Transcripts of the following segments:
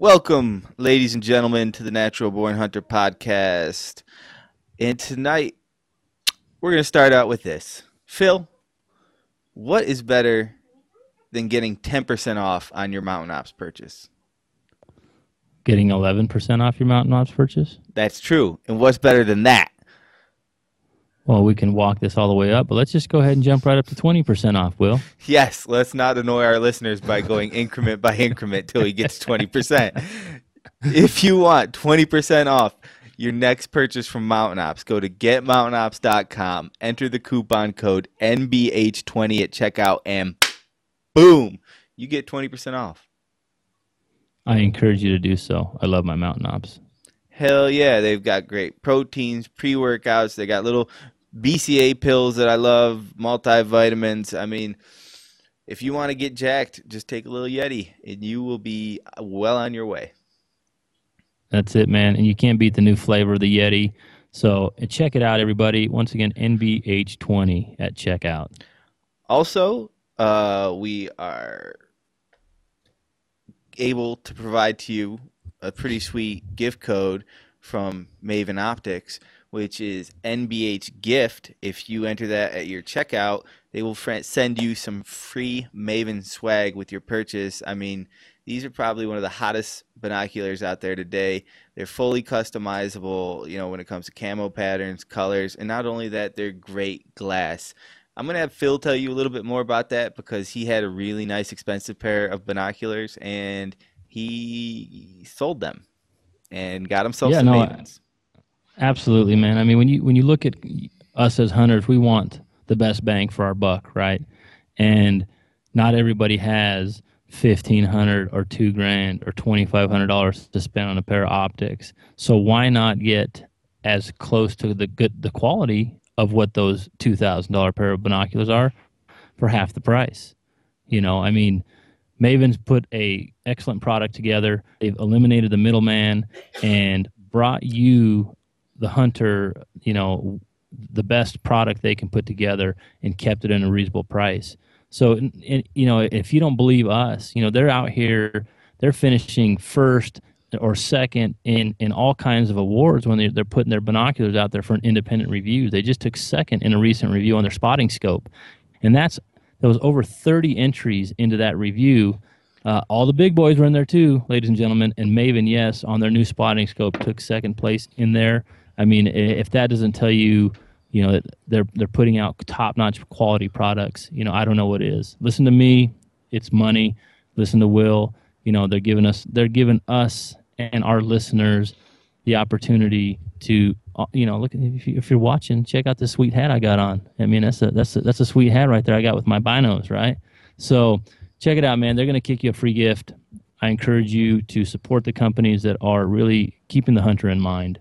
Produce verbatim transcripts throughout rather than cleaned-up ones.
Welcome, ladies and gentlemen, to the Natural Born Hunter Podcast. And tonight, we're going to start out with this. Phil, what is better than getting ten percent off on your Mountain Ops purchase? Getting eleven percent off your Mountain Ops purchase? That's true. And what's better than that? Well, we can walk this all the way up, but let's just go ahead and jump right up to twenty percent off, Will. Yes, let's not annoy our listeners by going increment by increment till he gets twenty percent. If you want twenty percent off your next purchase from Mountain Ops, go to get mountain ops dot com, enter the coupon code N B H twenty at checkout, and boom, you get twenty percent off. I encourage you to do so. I love my Mountain Ops. Hell yeah, they've got great proteins, pre-workouts. They got little B C A pills that I love, multivitamins. I mean, if you want to get jacked, just take a little Yeti, and you will be well on your way. That's it, man. And you can't beat the new flavor of the Yeti. So check it out, everybody. Once again, N B H twenty at checkout. Also, uh, we are able to provide to you a pretty sweet gift code from Maven Optics, which is N B H gift. If you enter that at your checkout, they will send you some free Maven swag with your purchase. I mean, these are probably one of the hottest binoculars out there today. They're fully customizable, you know, when it comes to camo patterns, colors, and not only that, they're great glass. I'm going to have Phil tell you a little bit more about that because he had a really nice, expensive pair of binoculars, and he sold them and got himself yeah, some no, Mavens. Absolutely, man. I mean, when you when you look at us as hunters, we want the best bang for our buck, right? And not everybody has fifteen hundred dollars or two grand or twenty-five hundred dollars to spend on a pair of optics. So why not get as close to the good the quality of what those two thousand dollar pair of binoculars are for half the price? You know, I mean, Maven's put a excellent product together. They've eliminated the middleman and brought you, the hunter, you know, the best product they can put together and kept it at a reasonable price. So, and, you know, if you don't believe us, you know, they're out here, they're finishing first or second in, in all kinds of awards when they're, they're putting their binoculars out there for an independent review. They just took second in a recent review on their spotting scope. And that's There was over thirty entries into that review. Uh, all the big boys were in there too, ladies and gentlemen. And Maven, yes, on their new spotting scope, took second place in there. I mean, if that doesn't tell you, you know, that they're they're putting out top-notch quality products, you know, I don't know what it is. Listen to me, it's money. Listen to Will. You know, they're giving us they're giving us and our listeners the opportunity to, you know, look, if, you, if you're watching, check out this sweet hat I got on. I mean, that's a, that's a, that's a sweet hat right there I got with my binos, right? So check it out, man. They're going to kick you a free gift. I encourage you to support the companies that are really keeping the hunter in mind.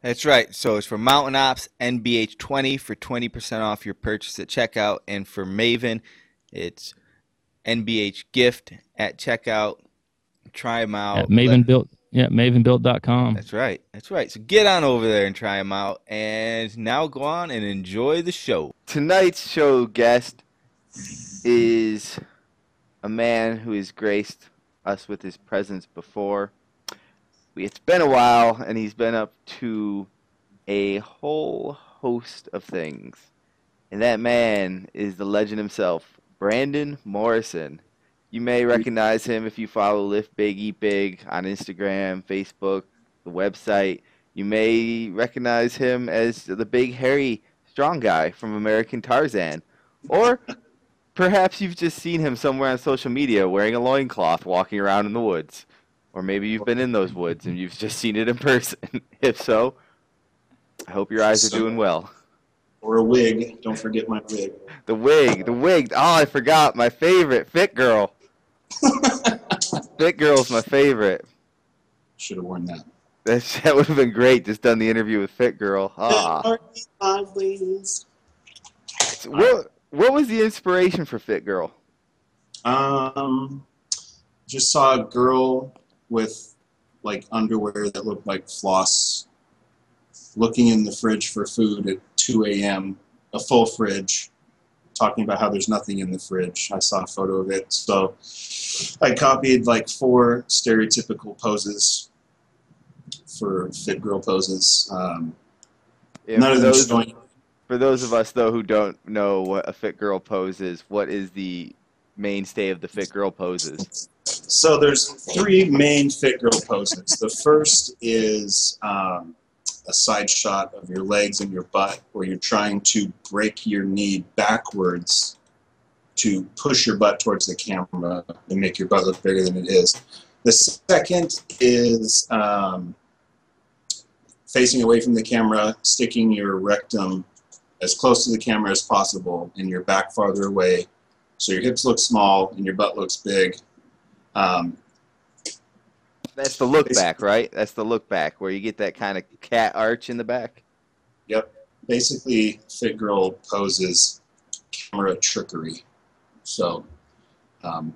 That's right. So it's for Mountain Ops, N B H twenty for twenty percent off your purchase at checkout. And for Maven, it's N B H gift at checkout. Try them out. At Maven Let built. Yeah, maven built dot com. That's right. That's right. So get on over there and try them out. And now go on and enjoy the show. Tonight's show guest is a man who has graced us with his presence before. We, it's been a while, and he's been up to a whole host of things. And that man is the legend himself, Brandon Morrison. You may recognize him if you follow Lift Big, Eat Big on Instagram, Facebook, the website. You may recognize him as the big, hairy, strong guy from American Tarzan. Or perhaps you've just seen him somewhere on social media wearing a loincloth walking around in the woods. Or maybe you've been in those woods and you've just seen it in person. If so, I hope your eyes are doing well. Or a wig. Don't forget my wig. The wig. The wig. Oh, I forgot. My favorite. Fit Girl. Fit Girl's my favorite. Should have worn that. That, that would have been great. Just done the interview with Fit Girl. Ah. So what, what was the inspiration for Fit Girl? Um, just saw a girl with like underwear that looked like floss, looking in the fridge for food at two a m, a full fridge, talking about how there's nothing in the fridge. I saw a photo of it. So I copied like four stereotypical poses for fit girl poses. Um, yeah, none of those showing. For those of us, though, who don't know what a fit girl pose is, what is the mainstay of the fit girl poses? So there's three main fit girl poses. The first is um, a side shot of your legs and your butt, where you're trying to break your knee backwards to push your butt towards the camera and make your butt look bigger than it is. The second is um, facing away from the camera, sticking your rectum as close to the camera as possible, and your back farther away, so your hips look small and your butt looks big. Um, That's the look back, right? That's the look back, where you get that kind of cat arch in the back. Yep. Basically, fit girl poses camera trickery. So um,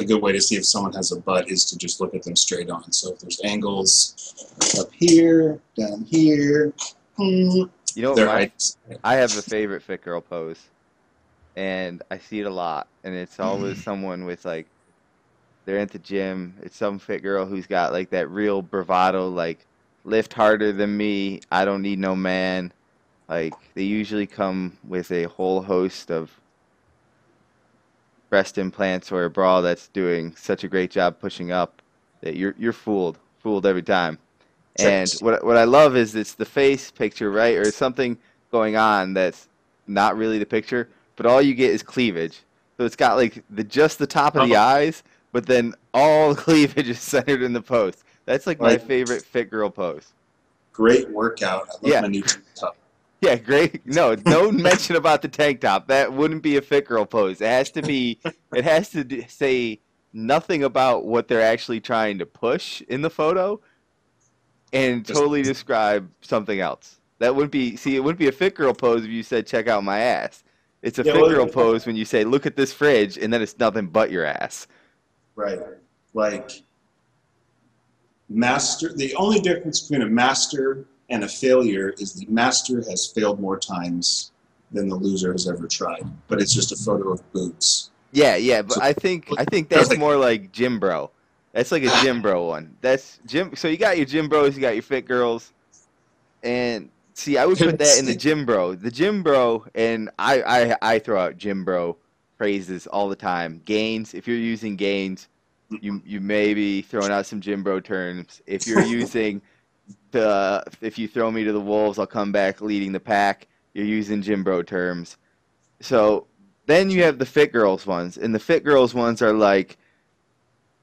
a good way to see if someone has a butt is to just look at them straight on. So if there's angles up here, down here, mm, you know what, Mike? I have a favorite fit girl pose, and I see it a lot, and it's always mm. someone with, like, they're at the gym. It's some fit girl who's got, like, that real bravado, like, lift harder than me, I don't need no man. Like, they usually come with a whole host of breast implants or a bra that's doing such a great job pushing up that you're you're fooled, fooled every time. And what what I love is it's the face picture, right, or something going on that's not really the picture, but all you get is cleavage. So it's got, like, the just the top of the eyes, but then all cleavage is centered in the post. That's, like, my favorite fit girl pose. Great workout. I love yeah. my new tank top. Yeah, great. No, no mention about the tank top. That wouldn't be a fit girl pose. It has to be. It has to say nothing about what they're actually trying to push in the photo, and totally describe something else. That wouldn't be, see, it wouldn't be a fit girl pose if you said, check out my ass. It's a yeah, fit well, girl pose when you say, look at this fridge, and then it's nothing but your ass. Right. Like, master, the only difference between a master and a failure is the master has failed more times than the loser has ever tried. But it's just a photo of boobs. Yeah, yeah, but so, I think I think that's like, more like gym bro. That's like a gym bro one. That's gym. So you got your gym bros, you got your fit girls, and see, I would put that in the gym bro. The gym bro, and I, I, I throw out gym bro phrases all the time. Gains. If you're using gains, you you may be throwing out some gym bro terms. If you're using the, if you throw me to the wolves, I'll come back leading the pack. You're using gym bro terms. So then you have the fit girls ones, and the fit girls ones are like,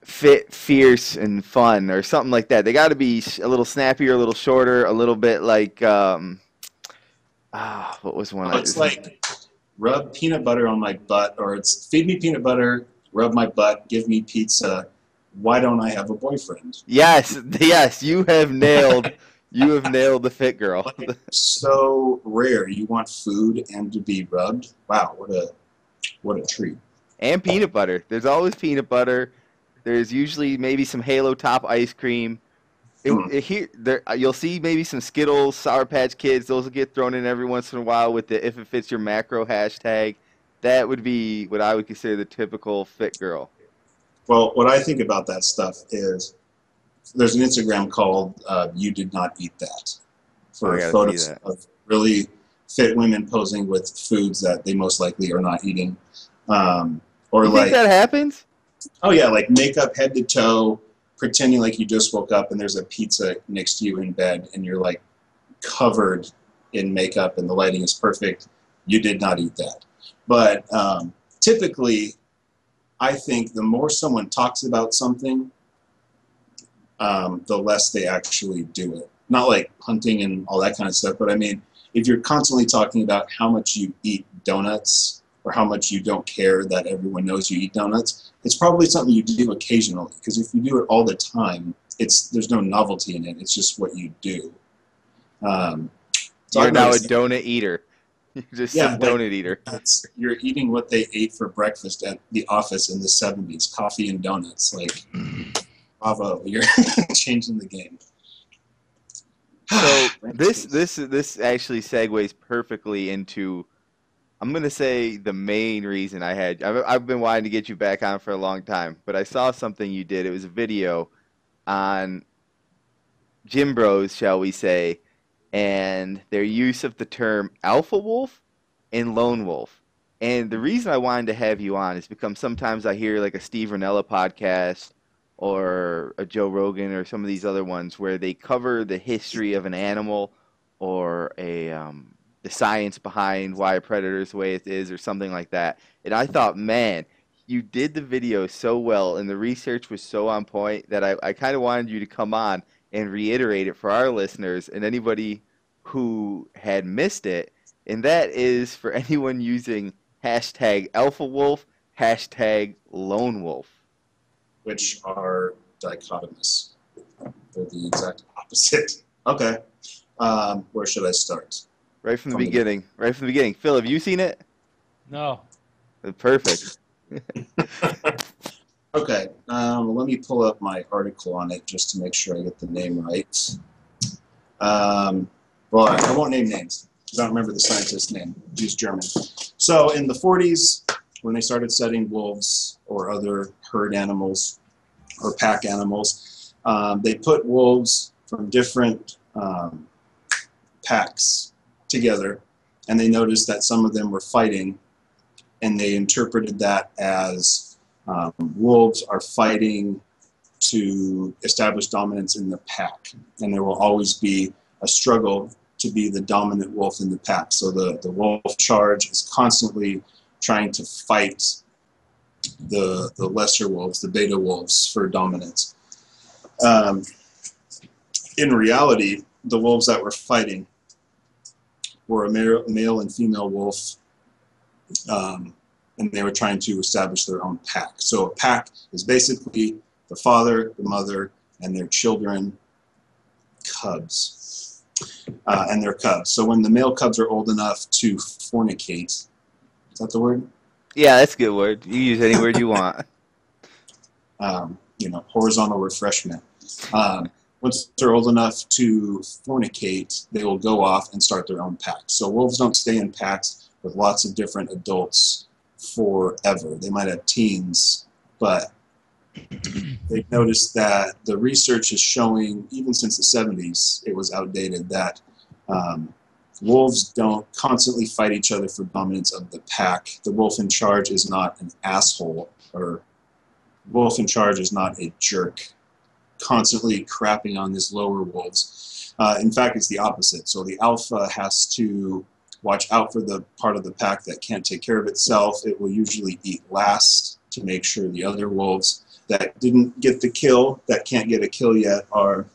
fit, fierce, and fun, or something like that. They got to be a little snappier, a little shorter, a little bit like um, ah, what was one? Oh, it's like rub peanut butter on my butt, or it's feed me peanut butter, rub my butt, give me pizza. Why don't I have a boyfriend? Yes, yes, you have nailed, you have nailed the fit girl. So rare. You want food and to be rubbed. Wow, what a what a treat. And peanut butter. There's always peanut butter. There's usually maybe some Halo Top ice cream. It, mm. it, here, there, you'll see maybe some Skittles, Sour Patch Kids. Those will get thrown in every once in a while with the "if it fits your macro" hashtag. That would be what I would consider the typical fit girl. Well, what I think about that stuff is there's an Instagram called uh, "You Did Not Eat That" for photos of really fit women posing with foods that they most likely are not eating. Um, or you like think that happens. Oh, yeah, like makeup head to toe, pretending like you just woke up and there's a pizza next to you in bed and you're, like, covered in makeup and the lighting is perfect. You did not eat that. But um, typically, I think the more someone talks about something, um, the less they actually do it. Not like hunting and all that kind of stuff, but I mean, if you're constantly talking about how much you eat donuts or how much you don't care that everyone knows you eat donuts, it's probably something you do occasionally, because if you do it all the time, it's there's no novelty in it. It's just what you do. Um, so you're now a donut eater. You're just yeah, some donut like, eater. That's, you're eating what they ate for breakfast at the office in the seventies, coffee and donuts. Like, bravo, you're changing the game. So this this this actually segues perfectly into I'm going to say the main reason I had, I've, I've been wanting to get you back on for a long time, but I saw something you did. It was a video on gym bros, shall we say, and their use of the term alpha wolf and lone wolf. And the reason I wanted to have you on is because sometimes I hear like a Steve Rinella podcast or a Joe Rogan or some of these other ones where they cover the history of an animal or a um, the science behind why a predator is the way it is or something like that. And I thought, man, you did the video so well and the research was so on point that I, I kind of wanted you to come on and reiterate it for our listeners and anybody who had missed it. And that is for anyone using hashtag alpha wolf, hashtag lone wolf, which are dichotomous. They're the exact opposite. Okay. Um, where should I start? Right from the from beginning. The... Right from the beginning. Phil, have you seen it? No. Perfect. Okay. Um, let me pull up my article on it just to make sure I get the name right. Um, well, I won't name names because I don't remember the scientist's name. He's German. So in the forties, when they started studying wolves or other herd animals or pack animals, um, they put wolves from different um, packs together, and they noticed that some of them were fighting, and they interpreted that as um, wolves are fighting to establish dominance in the pack, and there will always be a struggle to be the dominant wolf in the pack. So the, the wolf charge is constantly trying to fight the the lesser wolves, the beta wolves, for dominance. Um, in reality, the wolves that were fighting were a male, male and female wolf, um, and they were trying to establish their own pack. So a pack is basically the father, the mother, and their children, cubs, uh, and their cubs. So when the male cubs are old enough to fornicate, is that the word? Yeah, that's a good word. You use any word you want. um, you know, horizontal refreshment. Um, once they're old enough to fornicate, they will go off and start their own pack. So wolves don't stay in packs with lots of different adults forever. They might have teens, but they've noticed that the research is showing, even since the seventies, it was outdated, that um, wolves don't constantly fight each other for dominance of the pack. The wolf in charge is not an asshole, or wolf in charge is not a jerk, constantly crapping on his lower wolves. Uh, in fact, it's the opposite. So the alpha has to watch out for the part of the pack that can't take care of itself. It will usually eat last to make sure the other wolves that didn't get the kill, that can't get a kill yet, are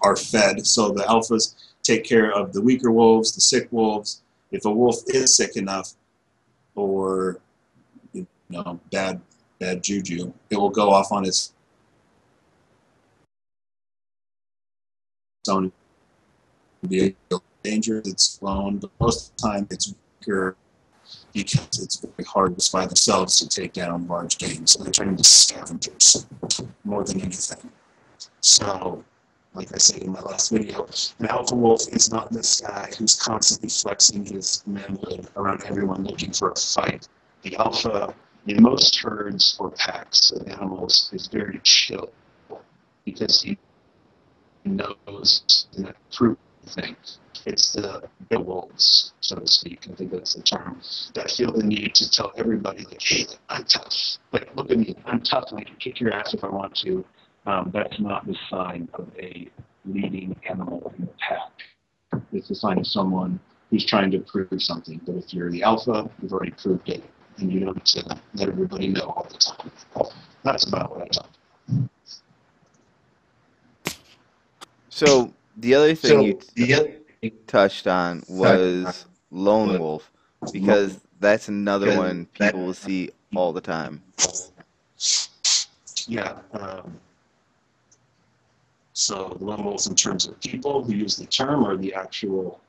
are fed. So the alphas take care of the weaker wolves, the sick wolves. If a wolf is sick enough, or you know, bad bad juju, it will go off on its own and be endangered. It's lone, but most of the time it's weaker because it's very hard by themselves to take down large game. So they turn into scavengers more than anything. So, like I said in my last video, an alpha wolf is not this guy who's constantly flexing his manhood around everyone looking for a fight. The alpha, in most herds or packs of animals, is very chill because he knows the proof thing. It's the big wolves, so to speak, I think that's the term, that feel the need to tell everybody, like, hey, I'm tough. Like, look at me, I'm tough, and I can kick your ass if I want to. Um, that's not the sign of a leading animal in the pack. It's the sign of someone who's trying to prove something. But if you're the alpha, you've already proved it, and you don't need to let everybody know all the time. That's about what I talked about. So the other thing so, you yeah. touched on was lone wolf, because that's another one people will see all the time. Yeah. Um, So the lone wolves in terms of people who use the term or the actual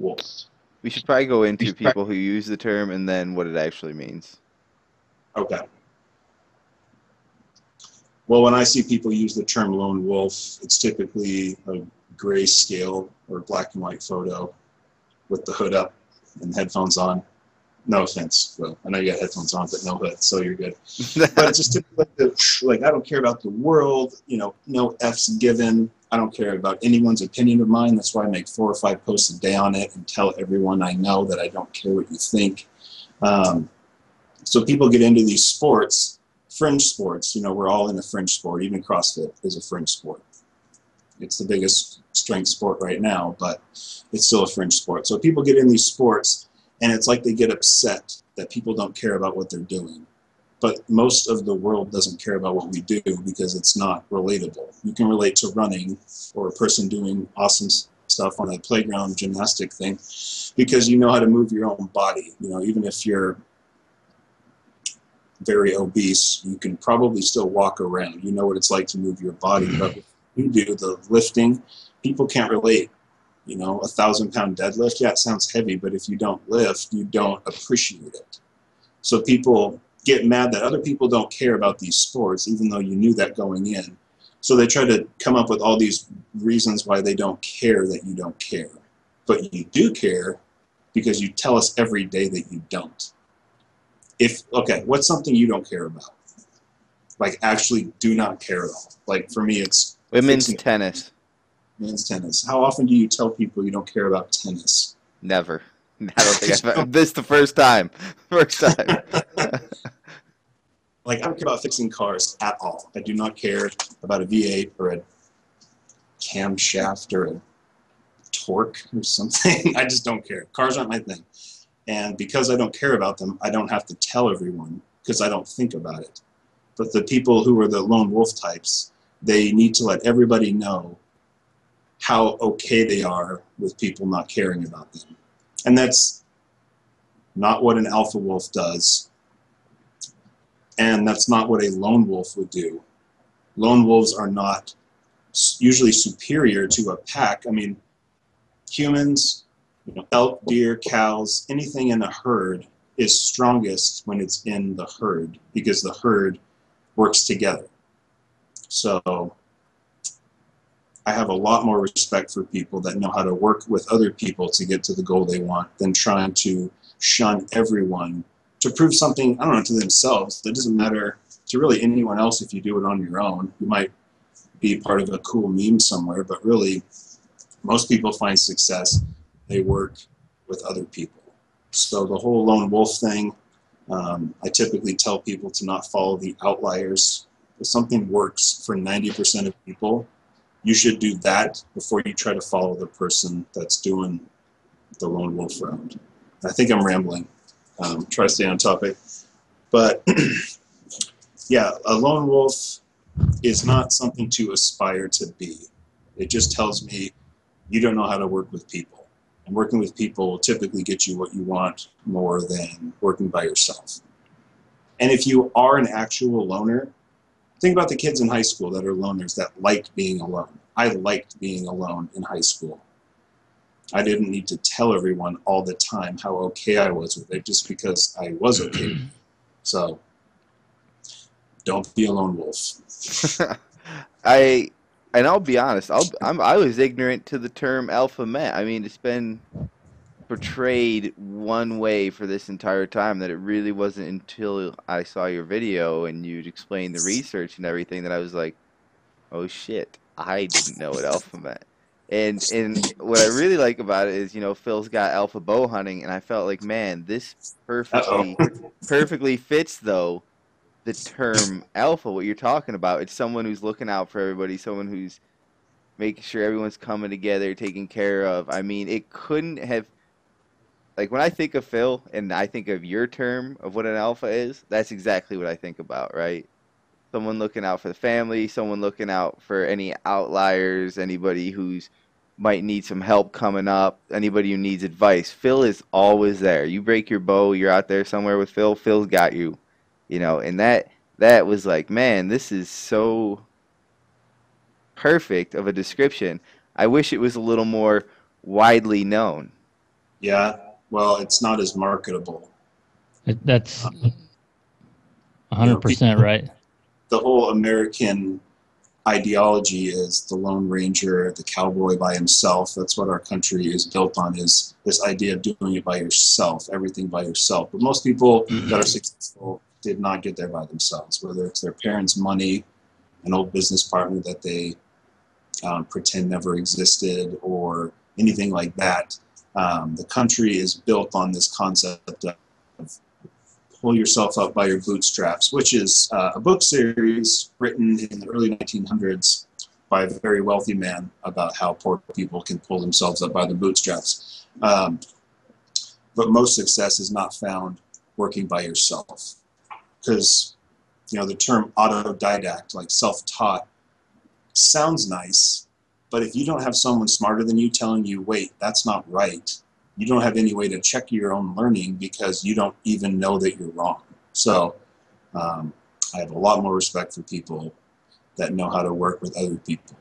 wolves? We should probably go into people who use the term and then what it actually means. Okay. Well, when I see people use the term lone wolf, it's typically a grayscale or black and white photo with the hood up and headphones on No offense, Will. I know you got headphones on, but no hood, so you're good. But it's just typically like, the, like, I don't care about the world, you know, no F's given. I don't care about anyone's opinion of mine. That's why I make four or five posts a day on it and tell everyone I know that I don't care what you think. Um, so people get into these sports, fringe sports. You know, we're all in a fringe sport. Even CrossFit is a fringe sport. It's the biggest strength sport right now, but it's still a fringe sport. So people get in these sports, and it's like they get upset that people don't care about what they're doing. But most of the world doesn't care about what we do because it's not relatable. You can relate to running or a person doing awesome stuff on a playground gymnastic thing because you know how to move your own body. You know, even if you're very obese, you can probably still walk around. You know what it's like to move your body. But you do the lifting, people can't relate. You know, a thousand pound deadlift, yeah, it sounds heavy, but if you don't lift, you don't appreciate it. So people get mad that other people don't care about these sports, even though you knew that going in. So they try to come up with all these reasons why they don't care that you don't care. But you do care because you tell us every day that you don't. If, okay, what's something you don't care about? Like, actually do not care at all. Like, for me, it's... Women's fixing. tennis. Women's tennis. How often do you tell people you don't care about tennis? Never. I don't think I've ever. This is the first time. First time. Like, I don't care about fixing cars at all. I do not care about a V eight or a camshaft or a torque or something. I just don't care. Cars aren't my thing. And because I don't care about them, I don't have to tell everyone because I don't think about it. But the people who are the lone wolf types, they need to let everybody know how okay they are with people not caring about them. And that's not what an alpha wolf does. And that's not what a lone wolf would do. Lone wolves are not usually superior to a pack. I mean, humans, you know, elk, deer, cows, anything in a herd is strongest when it's in the herd because the herd works together. So I have a lot more respect for people that know how to work with other people to get to the goal they want than trying to shun everyone to prove something, I don't know, to themselves. That doesn't matter to really anyone else if you do it on your own. You might be part of a cool meme somewhere, but really most people find success. They work with other people. So the whole lone wolf thing, um, I typically tell people to not follow the outliers. If something works for ninety percent of people, you should do that before you try to follow the person that's doing the lone wolf round. I think I'm rambling. Um, try to stay on topic. But yeah, a lone wolf is not something to aspire to be. It just tells me you don't know how to work with people. And working with people will typically get you what you want more than working by yourself. And if you are an actual loner, think about the kids in high school that are loners that liked being alone. I liked being alone in high school. I didn't need to tell everyone all the time how okay I was with it just because I was okay. So don't be a lone wolf. I and I'll be honest. I'll, I'm I was ignorant to the term alpha male. I mean, it's been portrayed one way for this entire time, that it really wasn't until I saw your video and you'd explained the research and everything that I was like, oh shit, I didn't know what alpha meant. And and what I really like about it is, you know, Phil's got Alpha Bow Hunting, and I felt like, man, this perfectly perfectly fits though the term alpha, what you're talking about. It's someone who's looking out for everybody, someone who's making sure everyone's coming together, taken care of. I mean, it couldn't have. Like, when I think of Phil and I think of your term of what an alpha is, that's exactly what I think about, right? Someone looking out for the family, someone looking out for any outliers, anybody who's might need some help coming up, anybody who needs advice. Phil is always there. You break your bow, you're out there somewhere with Phil, Phil's got you, you know. And that that was like, man, this is so perfect of a description. I wish it was a little more widely known. Yeah. Well, it's not as marketable. That's one hundred percent right. The whole American ideology is the Lone Ranger, the cowboy by himself. That's what our country is built on, is this idea of doing it by yourself, everything by yourself. But most people mm-hmm. that are successful did not get there by themselves, whether it's their parents' money, an old business partner that they um, pretend never existed, or anything like that. Um, the country is built on this concept of pull yourself up by your bootstraps, which is uh, a book series written in the early nineteen hundreds by a very wealthy man about how poor people can pull themselves up by the bootstraps. Um, but most success is not found working by yourself, because, you know, the term autodidact, like self-taught, sounds nice, but if you don't have someone smarter than you telling you, wait, that's not right, you don't have any way to check your own learning because you don't even know that you're wrong. So um, I have a lot more respect for people that know how to work with other people.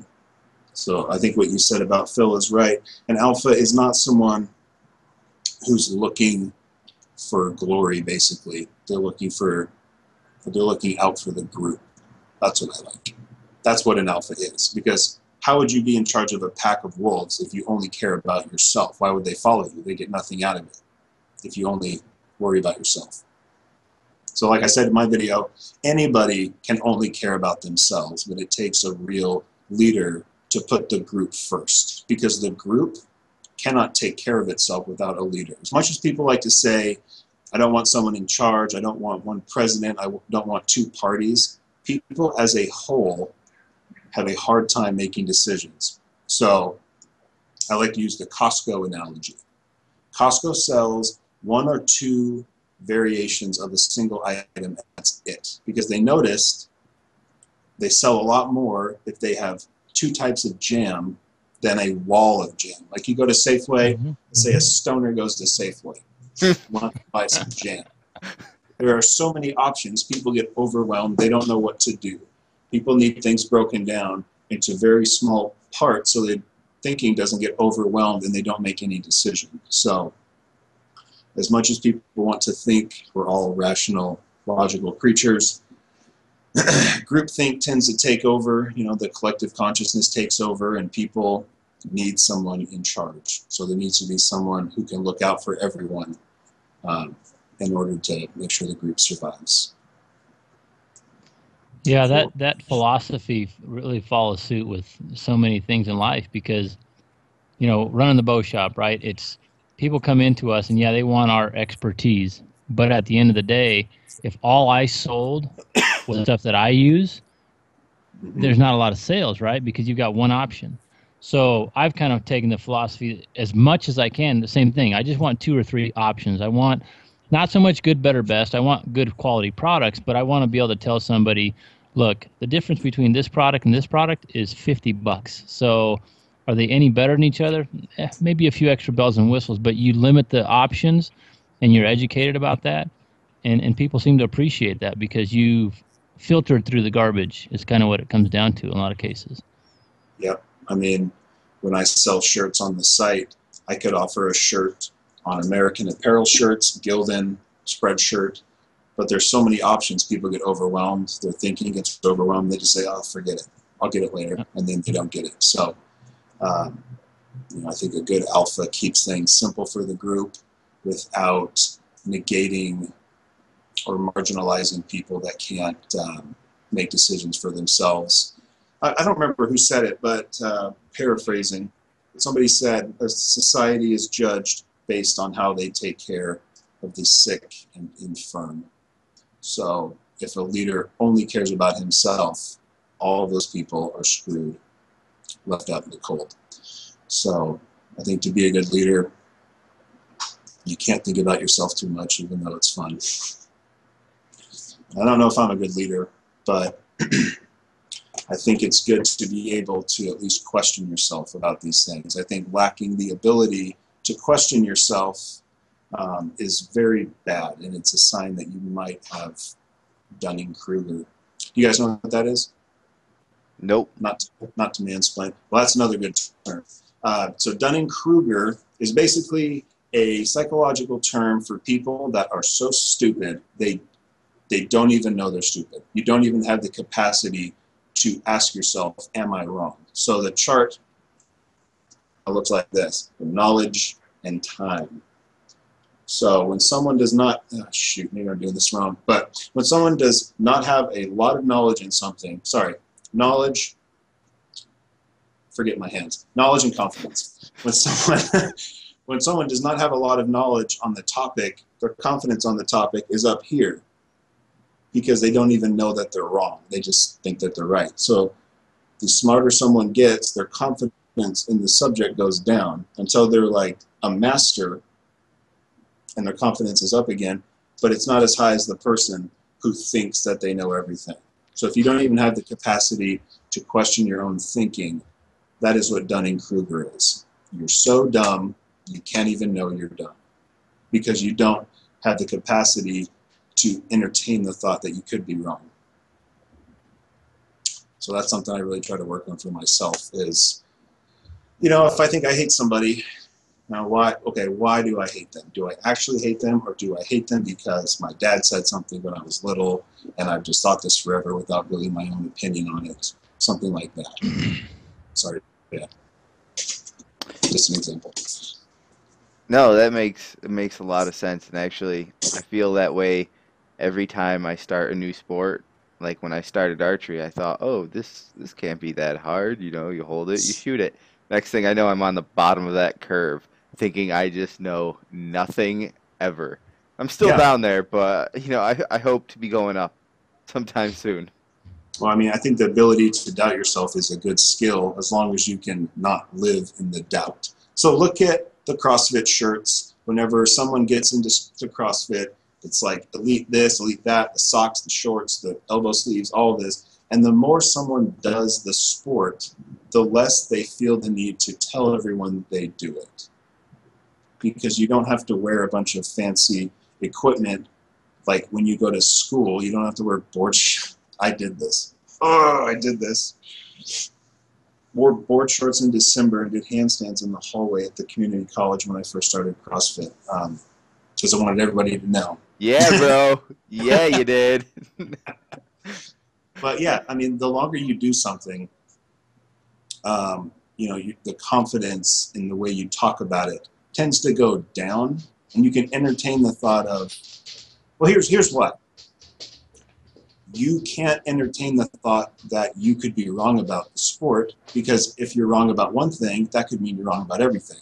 So I think what you said about Phil is right. An alpha is not someone who's looking for glory, basically. They're looking for, they're looking out for the group. That's what I like. That's what an alpha is, because how would you be in charge of a pack of wolves if you only care about yourself? Why would they follow you? They get nothing out of it if you only worry about yourself. So like I said in my video, anybody can only care about themselves, but it takes a real leader to put the group first, because the group cannot take care of itself without a leader. As much as people like to say, I don't want someone in charge, I don't want one president, I don't want two parties, people as a whole have a hard time making decisions. So I like to use the Costco analogy. Costco sells one or two variations of a single item, that's it, because they noticed they sell a lot more if they have two types of jam than a wall of jam. Like you go to Safeway, mm-hmm. say a stoner goes to Safeway, want to buy some jam. There are so many options, people get overwhelmed, they don't know what to do. People need things broken down into very small parts so that thinking doesn't get overwhelmed and they don't make any decision. So as much as people want to think we're all rational, logical creatures, groupthink tends to take over. You know, the collective consciousness takes over and people need someone in charge. So there needs to be someone who can look out for everyone um, in order to make sure the group survives. Yeah, that, that philosophy really follows suit with so many things in life because, you know, running the bow shop, right? It's people come into us and, yeah, they want our expertise. But at the end of the day, if all I sold was stuff that I use, there's not a lot of sales, right? Because you've got one option. So I've kind of taken the philosophy as much as I can, the same thing. I just want two or three options. I want not so much good, better, best. I want good quality products, but I want to be able to tell somebody, look, the difference between this product and this product is fifty bucks. So are they any better than each other? Eh, maybe a few extra bells and whistles, but you limit the options and you're educated about that. And, and people seem to appreciate that because you've filtered through the garbage is kind of what it comes down to in a lot of cases. Yeah. I mean, when I sell shirts on the site, I could offer a shirt on American Apparel shirts, Gildan, Spreadshirt, but there's so many options. People get overwhelmed. Their thinking gets overwhelmed. They just say, oh, forget it. I'll get it later. And then they don't get it. So, um, you know, I think a good alpha keeps things simple for the group without negating or marginalizing people that can't um, make decisions for themselves. I, I don't remember who said it, but uh, paraphrasing, somebody said a society is judged based on how they take care of the sick and infirm. So if a leader only cares about himself, all of those people are screwed, left out in the cold. So I think to be a good leader, you can't think about yourself too much, even though it's fun. I don't know if I'm a good leader, but I think it's good to be able to at least question yourself about these things. I think lacking the ability to question yourself um, is very bad, and it's a sign that you might have Dunning-Kruger. You guys know what that is? Nope. Not to, not to mansplain. Well, that's another good term. Uh, so Dunning-Kruger is basically a psychological term for people that are so stupid they they don't even know they're stupid. You don't even have the capacity to ask yourself, am I wrong? So the chart looks like this, knowledge and time. So when someone does not, oh shoot, maybe I'm doing this wrong, but when someone does not have a lot of knowledge in something, sorry, knowledge, forget my hands, knowledge and confidence. When someone, when someone does not have a lot of knowledge on the topic, their confidence on the topic is up here because they don't even know that they're wrong. They just think that they're right. So the smarter someone gets, their confidence in the subject goes down until they're like a master and their confidence is up again, but it's not as high as the person who thinks that they know everything. So if you don't even have the capacity to question your own thinking, that is what Dunning-Kruger is. You're so dumb, you can't even know you're dumb because you don't have the capacity to entertain the thought that you could be wrong. So that's something I really try to work on for myself is, you know, if I think I hate somebody, now why, okay, why do I hate them? Do I actually hate them, or do I hate them because my dad said something when I was little and I've just thought this forever without really my own opinion on it? Something like that. Sorry, yeah. Just an example. No, that makes it makes a lot of sense, and actually I feel that way every time I start a new sport. Like when I started archery, I thought, oh, this this can't be that hard. You know, you hold it, you shoot it. Next thing I know, I'm on the bottom of that curve, thinking I just know nothing ever. I'm still yeah. down there, but you know, I I hope to be going up sometime soon. Well, I mean, I think the ability to doubt yourself is a good skill as long as you can not live in the doubt. So look at the CrossFit shirts. Whenever someone gets into to CrossFit, it's like elite this, elite that, the socks, the shorts, the elbow sleeves, all of this. And the more someone does the sport, the less they feel the need to tell everyone they do it. Because you don't have to wear a bunch of fancy equipment. Like when you go to school, you don't have to wear board shorts. I did this. Oh, I did this. Wore board shorts in December and did handstands in the hallway at the community college when I first started CrossFit. Um, because I wanted everybody to know. Yeah, bro. Yeah, you did. But yeah, I mean, the longer you do something, um, you know, you, the confidence in the way you talk about it tends to go down, and you can entertain the thought of, well, here's here's what. You can't entertain the thought that you could be wrong about the sport, because if you're wrong about one thing, that could mean you're wrong about everything.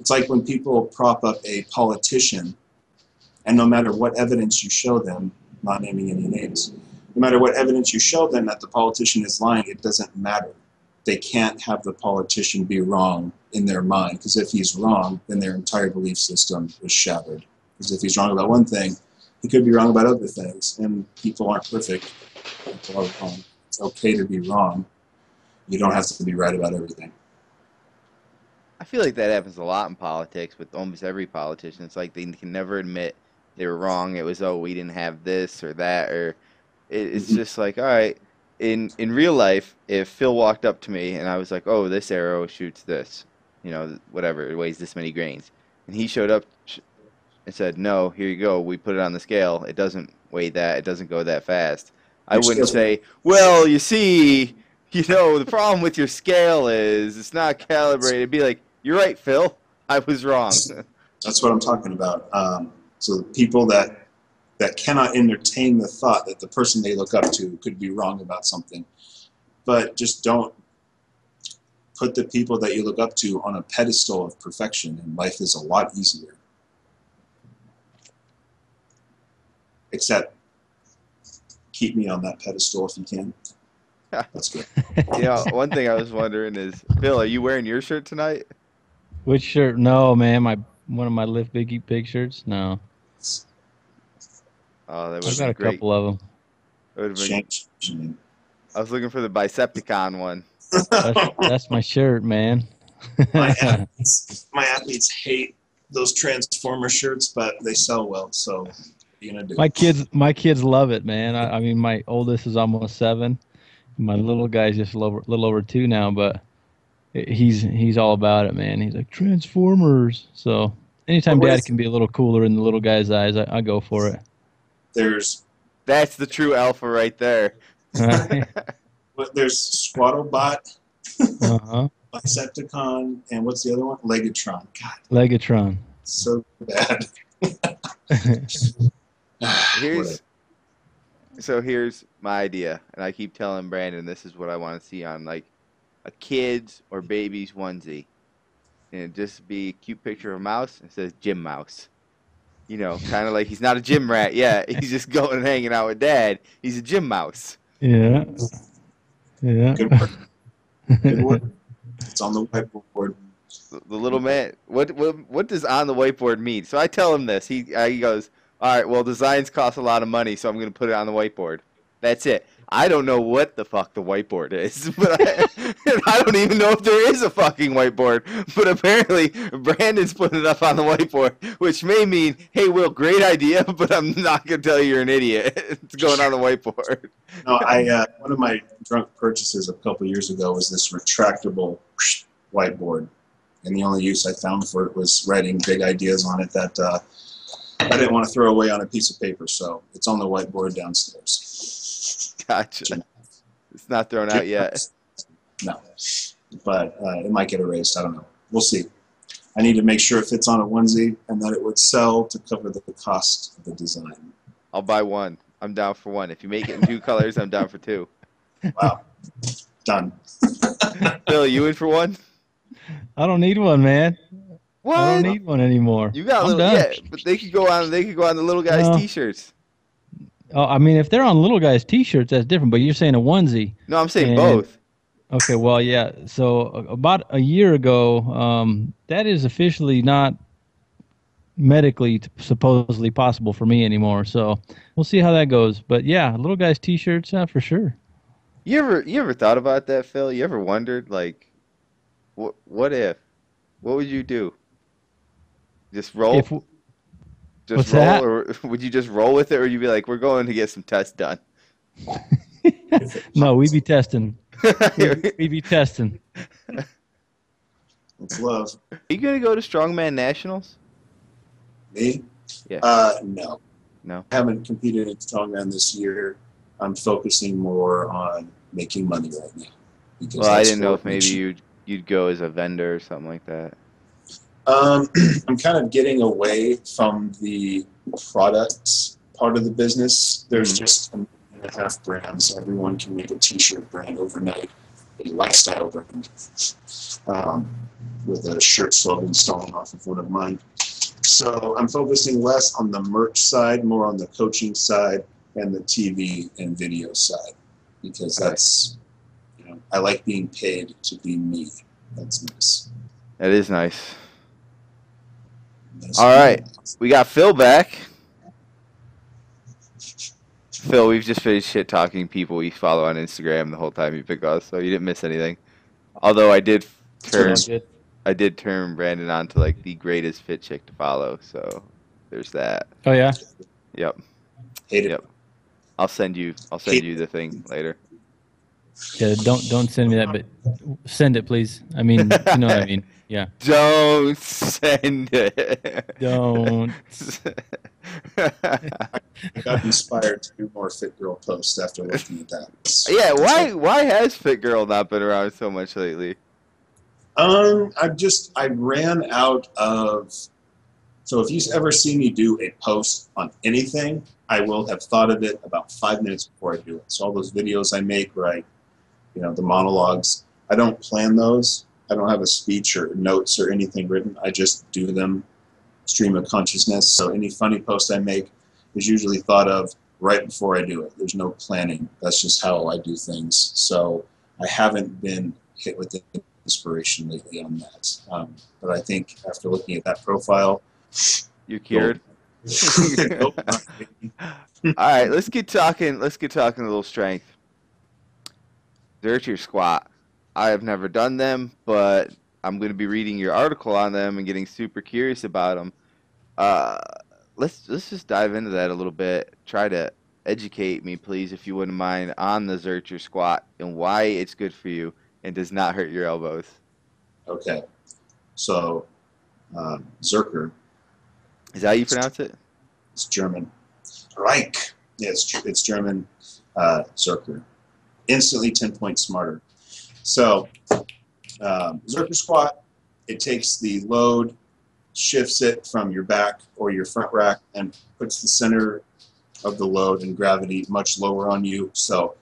It's like when people prop up a politician, and no matter what evidence you show them, not naming any names, no matter what evidence you show them that the politician is lying, it doesn't matter. They can't have the politician be wrong in their mind, because if he's wrong, then their entire belief system is shattered. Because if he's wrong about one thing, he could be wrong about other things, and people aren't perfect. People are wrong. It's okay to be wrong. You don't have to be right about everything. I feel like that happens a lot in politics with almost every politician. It's like they can never admit they were wrong. It was, oh, we didn't have this or that, or it's mm-hmm. just like, all right. In in real life, if Phil walked up to me and I was like, oh, this arrow shoots this, you know, whatever, it weighs this many grains, and he showed up and said, no, here you go, we put it on the scale, it doesn't weigh that, it doesn't go that fast, I wouldn't say, well, you see, you know, the problem with your scale is it's not calibrated. It'd be like, you're right, Phil, I was wrong. That's what I'm talking about. Um, so the people that, that cannot entertain the thought that the person they look up to could be wrong about something, but just don't put the people that you look up to on a pedestal of perfection, and life is a lot easier. Except keep me on that pedestal if you can. That's good. You know, one thing I was wondering is, Phil, are you wearing your shirt tonight? Which shirt? No, man. My one of my Lift Big, Eat Big shirts. No. Oh, that was great. I got a great. couple of them. It would have been. Shame. I was looking for the Bicepticon one. That's, that's my shirt, man. my, athletes, my athletes hate those Transformer shirts, but they sell well, so. My kids, my kids love it, man. I, I mean, my oldest is almost seven. My little guy's just a little, little over two now, but he's he's all about it, man. He's like, Transformers. So anytime Dad can be a little cooler in the little guy's eyes, I, I go for it. There's that's the true alpha right there. But there's Squattlebot, uh-huh. Decepticon, and what's the other one? Legatron. God. Legatron. So bad. here's, so here's my idea, and I keep telling Brandon this is what I want to see on like a kid's or baby's onesie. And it'd just be a cute picture of a mouse and it says Gym Mouse. You know, kind of like he's not a gym rat yet. He's just going and hanging out with Dad. He's a gym mouse. Yeah. Yeah. Good work. Good work. It's on the whiteboard. The, the little man. What, what what does on the whiteboard mean? So I tell him this. He uh, he goes, all right, well, designs cost a lot of money, so I'm going to put it on the whiteboard. That's it. I don't know what the fuck the whiteboard is, but I, I don't even know if there is a fucking whiteboard. But apparently, Brandon's putting it up on the whiteboard, which may mean, hey, Will, great idea, but I'm not going to tell you you're an idiot. It's going on the whiteboard. No, I uh, one of my drunk purchases a couple years ago was this retractable whiteboard, and the only use I found for it was writing big ideas on it that uh, I didn't want to throw away on a piece of paper, so it's on the whiteboard downstairs. Gotcha. It's not thrown out yet. No. But uh, it might get erased. I don't know. We'll see. I need to make sure it fits on a onesie and that it would sell to cover the cost of the design. I'll buy one. I'm down for one. If you make it in two colors, I'm down for two. Wow. Done. Phil, you in for one? I don't need one, man. What? I don't need one anymore. You got a little, yeah, but they could go on they could go on the little guy's no. t-shirts. Oh, I mean, if they're on little guys' T-shirts, that's different. But you're saying a onesie. No, I'm saying and, both. Okay, well, yeah. So about a year ago, um, that is officially not medically supposedly possible for me anymore. So we'll see how that goes. But yeah, little guys' T-shirts, yeah, for sure. You ever, you ever thought about that, Phil? You ever wondered, like, what, what if? What would you do? Just roll. If, Just What's roll, that? Or would you just roll with it, or would you be like, "We're going to get some tests done"? No, we be testing. we, we be testing. It's love. Are you gonna go to Strongman Nationals? Me? Yeah. Uh, no. No. I haven't competed in Strongman this year. I'm focusing more on making money right now. Well, I didn't know if maybe you'd you'd go as a vendor or something like that. Um, I'm kind of getting away from the product part of the business. There's mm-hmm. just a million and a half brands. Everyone can make a T-shirt brand overnight, a lifestyle brand, um, with a shirt slogan stolen off of one of mine. So I'm focusing less on the merch side, more on the coaching side and the T V and video side, because that's, you know, I like being paid to be me. That's nice. That is nice. All right, we got Phil back. Phil, we've just finished shit talking people you follow on Instagram the whole time you pick us, so you didn't miss anything. Although I did turn, I did turn Brandon on to like the greatest fit chick to follow. So there's that. Oh yeah. Yep. Hate it. Yep. I'll send you. I'll send Hate you the thing later. Yeah, don't don't send me that, but send it, please. I mean, you know what I mean. Yeah. Don't send it. Don't. I got inspired to do more Fit Girl posts after looking at that. Yeah, why why has Fit Girl not been around so much lately? Um, I've just I ran out of. So if you've ever seen me do a post on anything, I will have thought of it about five minutes before I do it. So all those videos I make where I, you know, the monologues, I don't plan those. I don't have a speech or notes or anything written. I just do them, stream of consciousness. So any funny post I make is usually thought of right before I do it. There's no planning. That's just how I do things. So I haven't been hit with the inspiration lately on that. Um, but I think after looking at that profile, you cured. All right, let's get talking. Let's get talking a little strength. Dirt your squat. I have never done them, but I'm going to be reading your article on them and getting super curious about them. Uh, let's let's just dive into that a little bit. Try to educate me, please, if you wouldn't mind, on the Zercher your squat and why it's good for you and does not hurt your elbows. Okay, so um, Zercher. Is that how you pronounce it? It's German. Reich. Yeah, it's, it's German. Uh, Zercher. instantly ten points smarter. So um, Berserker squat, it takes the load, shifts it from your back or your front rack, and puts the center of the load and gravity much lower on you. So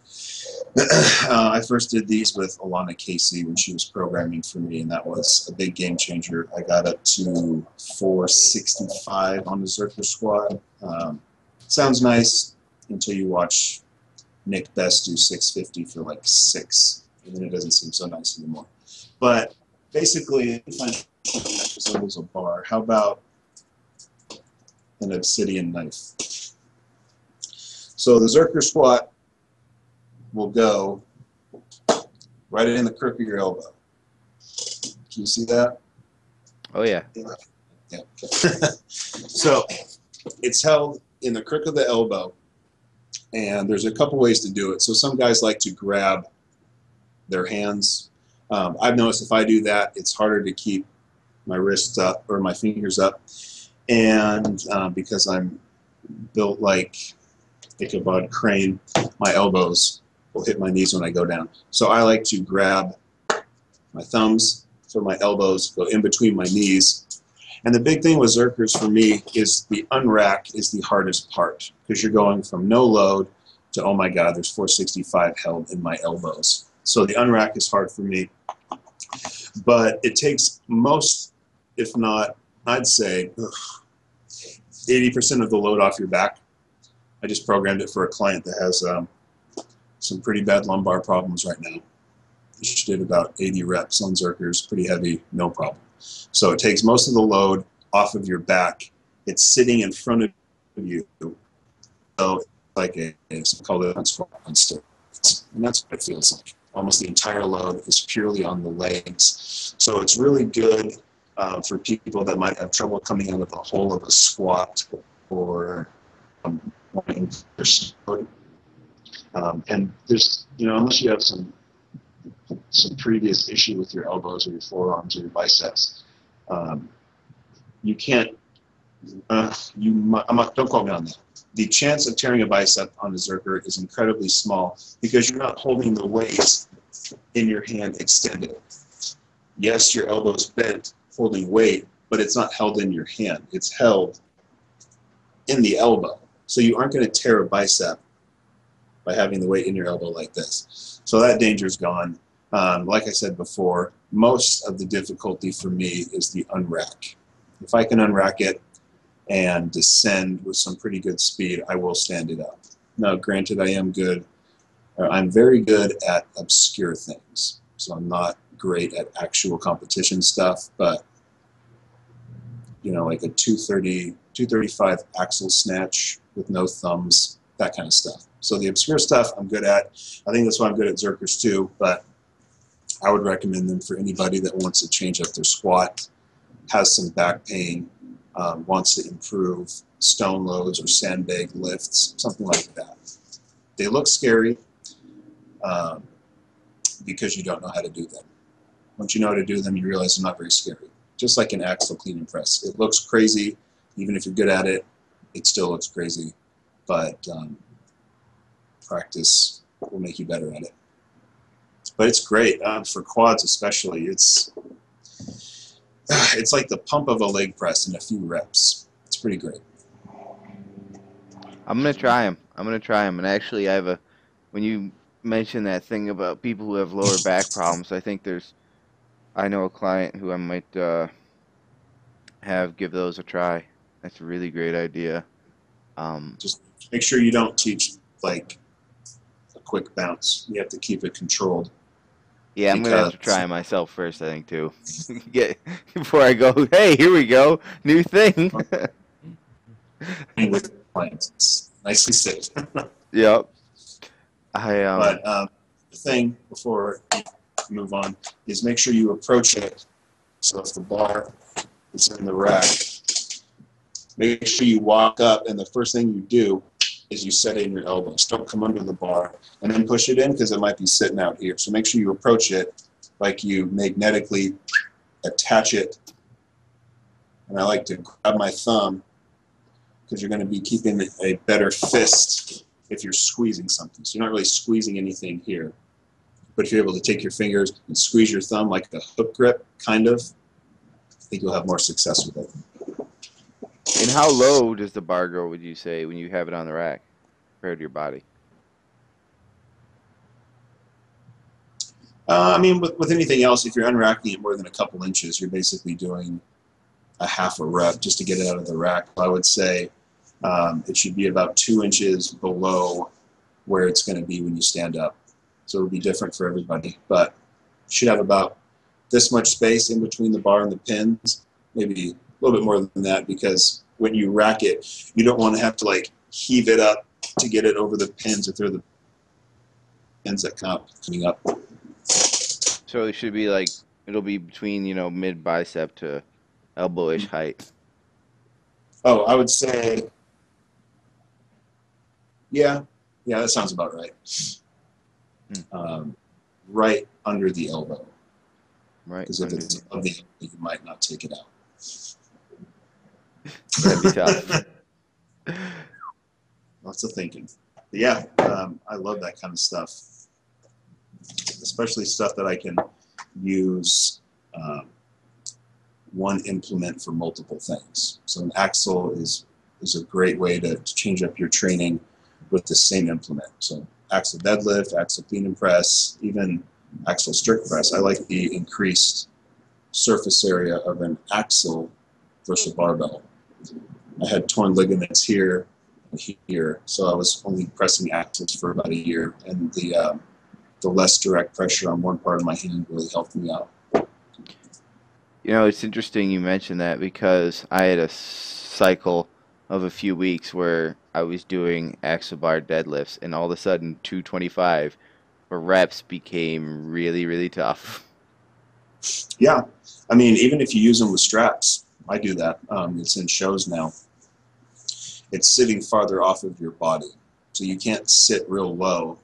uh, I first did these with Alana Casey when she was programming for me, and that was a big game changer. I got up to four sixty-five on the Berserker squat. Um, sounds nice until you watch Nick Best do six fifty for like six, and then it doesn't seem so nice anymore. But basically, if I resembles a bar, how about an obsidian knife? So the Berserker squat will go right in the crook of your elbow. Can you see that? Oh, yeah. Yeah. Yeah. So it's held in the crook of the elbow, and there's a couple ways to do it. So some guys like to grab their hands. Um, I've noticed if I do that, it's harder to keep my wrists up or my fingers up, and uh, because I'm built like Ichabod Crane, my elbows will hit my knees when I go down. So I like to grab my thumbs, so my elbows go in between my knees. And the big thing with Berserkers for me is the unrack is the hardest part, because you're going from no load to, oh my God, there's four sixty-five held in my elbows. So the unrack is hard for me, but it takes most, if not, I'd say eighty percent of the load off your back. I just programmed it for a client that has um, some pretty bad lumbar problems right now. She did about eighty reps on Berserkers, pretty heavy, no problem. So it takes most of the load off of your back. It's sitting in front of you. So it's like a, it's called a squat on steroids, and that's what it feels like. Almost the entire load is purely on the legs. So it's really good uh, for people that might have trouble coming out of the hole of a squat or um, um and there's, you know, unless you have some some previous issue with your elbows or your forearms or your biceps, um, you can't, uh, you I'm not, don't quote me on that. The chance of tearing a bicep on a Berserker is incredibly small because you're not holding the weight in your hand extended. Yes, your elbow's bent holding weight, but it's not held in your hand. It's held in the elbow. So you aren't going to tear a bicep by having the weight in your elbow like this. So that danger's gone. Um, like I said before, most of the difficulty for me is the unrack. If I can unrack it and descend with some pretty good speed, I will stand it up. Now, granted, I am good, or I'm very good at obscure things, so I'm not great at actual competition stuff, but, you know, like a two thirty, two thirty-five axle snatch with no thumbs, that kind of stuff. So the obscure stuff I'm good at. I think that's why I'm good at Berserkers too, but I would recommend them for anybody that wants to change up their squat, has some back pain, Um, wants to improve stone loads or sandbag lifts, something like that. They look scary um, because you don't know how to do them. Once you know how to do them, you realize they're not very scary. Just like an axle clean and press. It looks crazy. Even if you're good at it, it still looks crazy. But um, practice will make you better at it. But it's great. Uh, for quads especially, it's... It's like the pump of a leg press in a few reps. It's pretty great. I'm going to try them. I'm going to try them. And actually, I have a, when you mentioned that thing about people who have lower back problems, I think there's, I know a client who I might uh, have give those a try. That's a really great idea. Um, Just make sure you don't teach like a quick bounce. You have to keep it controlled. Yeah, I'm going to have to try myself first, I think, too. Get, before I go, hey, here we go, new thing. Nicely said. Yep. I, um, but um, the thing, before you move on, is make sure you approach it. So if the bar is in the rack, make sure you walk up, and the first thing you do is you set it in your elbows. Don't come under the bar and then push it in because it might be sitting out here. So make sure you approach it like you magnetically attach it. And I like to grab my thumb because you're going to be keeping a better fist if you're squeezing something. So you're not really squeezing anything here. But if you're able to take your fingers and squeeze your thumb like a hook grip, kind of, I think you'll have more success with it. And how low does the bar go, would you say, when you have it on the rack compared to your body? Uh, I mean, with, with anything else, if you're unracking it more than a couple inches, you're basically doing a half a rep just to get it out of the rack. I would say um, it should be about two inches below where it's going to be when you stand up. So it'll be different for everybody, but you should have about this much space in between the bar and the pins, maybe a little bit more than that, because when you rack it, you don't want to have to like heave it up to get it over the pins if they're the pins that come coming up. So it should be like, it'll be between, you know, mid bicep to elbowish height. Oh, I would say, yeah, yeah, that sounds about right. Um, right under the elbow. Right. Because if it's above the elbow, you might not take it out. That'd be tough. Lots of thinking. But yeah, um, I love that kind of stuff, especially stuff that I can use um, one implement for multiple things. So an axle is is a great way to, to change up your training with the same implement. So axle deadlift, axle clean and press, even axle strict press. I like the increased surface area of an axle versus a barbell. I had torn ligaments here and here, so I was only pressing axles for about a year, and the uh, the less direct pressure on one part of my hand really helped me out. You know, it's interesting you mentioned that, because I had a cycle of a few weeks where I was doing axle bar deadlifts, and all of a sudden two twenty-five for reps became really, really tough. Yeah. I mean, even if you use them with straps, I do that. Um, it's in shows now. It's sitting farther off of your body. So you can't sit real low,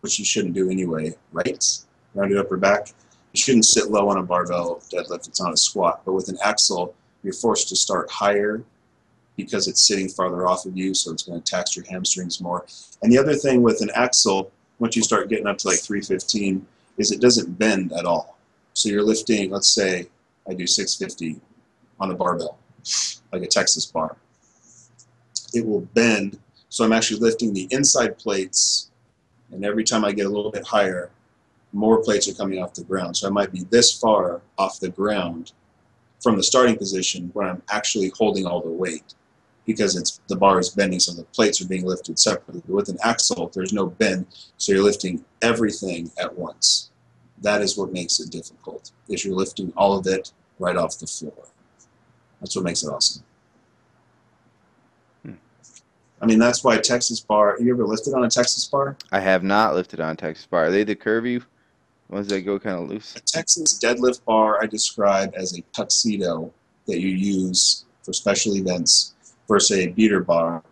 which you shouldn't do anyway, right? Rounded upper back. You shouldn't sit low on a barbell deadlift. It's not a squat. But with an axle, you're forced to start higher, because it's sitting farther off of you, so it's going to tax your hamstrings more. And the other thing with an axle, once you start getting up to like three fifteen, is it doesn't bend at all. So you're lifting, let's say I do six fifty on a barbell, like a Texas bar. It will bend, so I'm actually lifting the inside plates, and every time I get a little bit higher, more plates are coming off the ground. So I might be this far off the ground from the starting position where I'm actually holding all the weight, because it's the bar is bending, so the plates are being lifted separately. With an axle, there's no bend, so you're lifting everything at once. That is what makes it difficult, is you're lifting all of it right off the floor. That's what makes it awesome. Hmm. I mean, that's why Texas bar, you ever lifted on a Texas bar? I have not lifted on a Texas bar. Are they the curvy ones that go kind of loose? A Texas deadlift bar I describe as a tuxedo that you use for special events, versus a beater bar.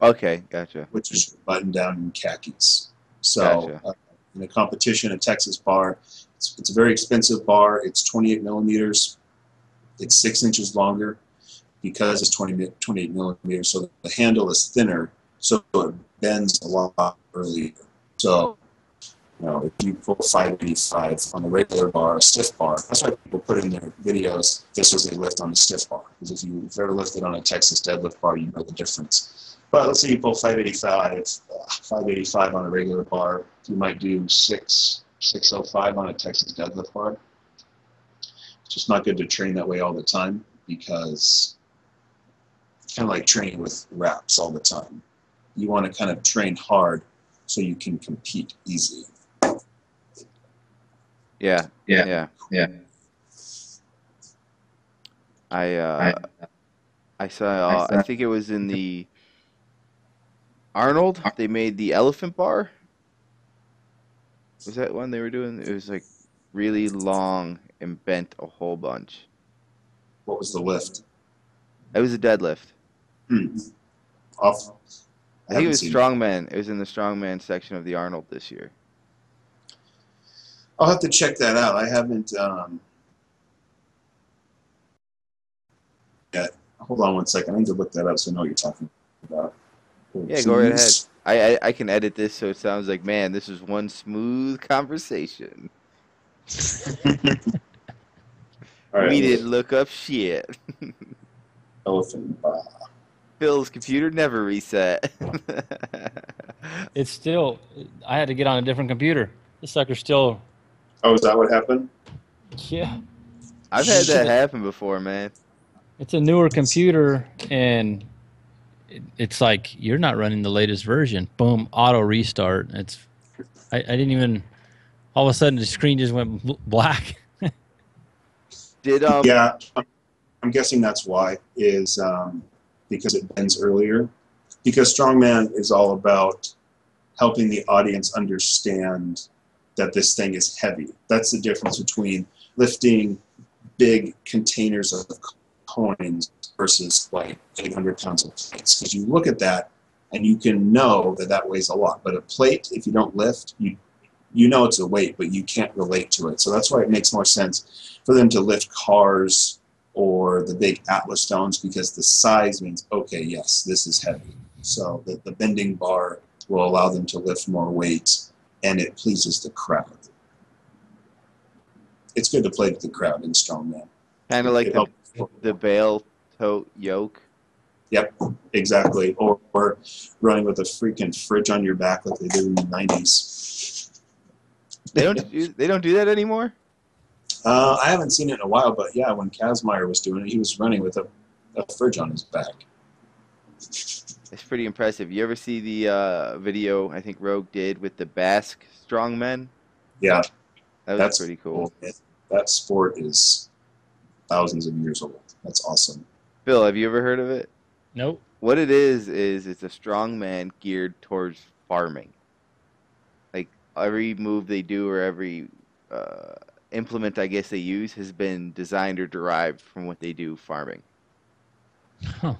Okay, gotcha. Which is button down in khakis. So gotcha. uh, in a competition, a Texas bar, it's, it's a very expensive bar. It's twenty-eight millimeters. It's six inches longer because it's twenty-eight millimeters. So the handle is thinner, so it bends a lot earlier. So you know, if you pull five eighty-five on a regular bar, a stiff bar, that's why people put in their videos, this was a lift on a stiff bar. Because if you've ever lifted on a Texas deadlift bar, you know the difference. But let's say you pull five eighty-five, five eighty-five on a regular bar, you might do six oh five on a Texas deadlift bar. It's just not good to train that way all the time, because it's kind of like training with wraps all the time. You want to kind of train hard so you can compete easily. Yeah, yeah, yeah, yeah. I, uh, I saw, uh, I think it was in the Arnold, they made the elephant bar. Was that one they were doing? It was like really long and bent a whole bunch. What was the lift? It was a deadlift. Hmm. Off. I, I think it was strongman. It was in the strongman section of the Arnold this year. I'll have to check that out. I haven't um, yet. Hold on one second. I need to look that up so I know what you're talking about. Yeah, go right ahead. I, I I can edit this so it sounds like, man, this is one smooth conversation. All right, we didn't look up shit. Elephant bar. Phil's computer never reset. It's still. I had to get on a different computer. This sucker's still. Oh, is that what happened? Yeah. I've had that happen before, man. It's a newer computer, and it, it's like you're not running the latest version. Boom, auto restart. It's. I, I didn't even. All of a sudden, the screen just went bl black. Did um. Yeah, I'm guessing that's why. Is um. Because it bends earlier, because Strongman is all about helping the audience understand that this thing is heavy. That's the difference between lifting big containers of coins versus like eight hundred pounds of plates. Because you look at that and you can know that that weighs a lot. But a plate, if you don't lift, you you know it's a weight, but you can't relate to it. So that's why it makes more sense for them to lift cars or the big Atlas stones, because the size means, okay, yes, this is heavy. So the, the bending bar will allow them to lift more weight, and it pleases the crowd. It's good to play with the crowd in Strongman. Kind of like the, the bale tote yoke. Yep, exactly. Or, or running with a freaking fridge on your back like they did in the nineties. They don't do, they don't do that anymore? Uh, I haven't seen it in a while, but yeah, when Kazmaier was doing it, he was running with a, a fridge on his back. It's pretty impressive. You ever see the uh, video I think Rogue did with the Basque strongmen? Yeah. That was That's, pretty cool. That sport is thousands of years old. That's awesome. Phil, have you ever heard of it? Nope. What it is, is it's a strongman geared towards farming. Like, every move they do or every... Uh, implement I guess they use has been designed or derived from what they do farming. Huh.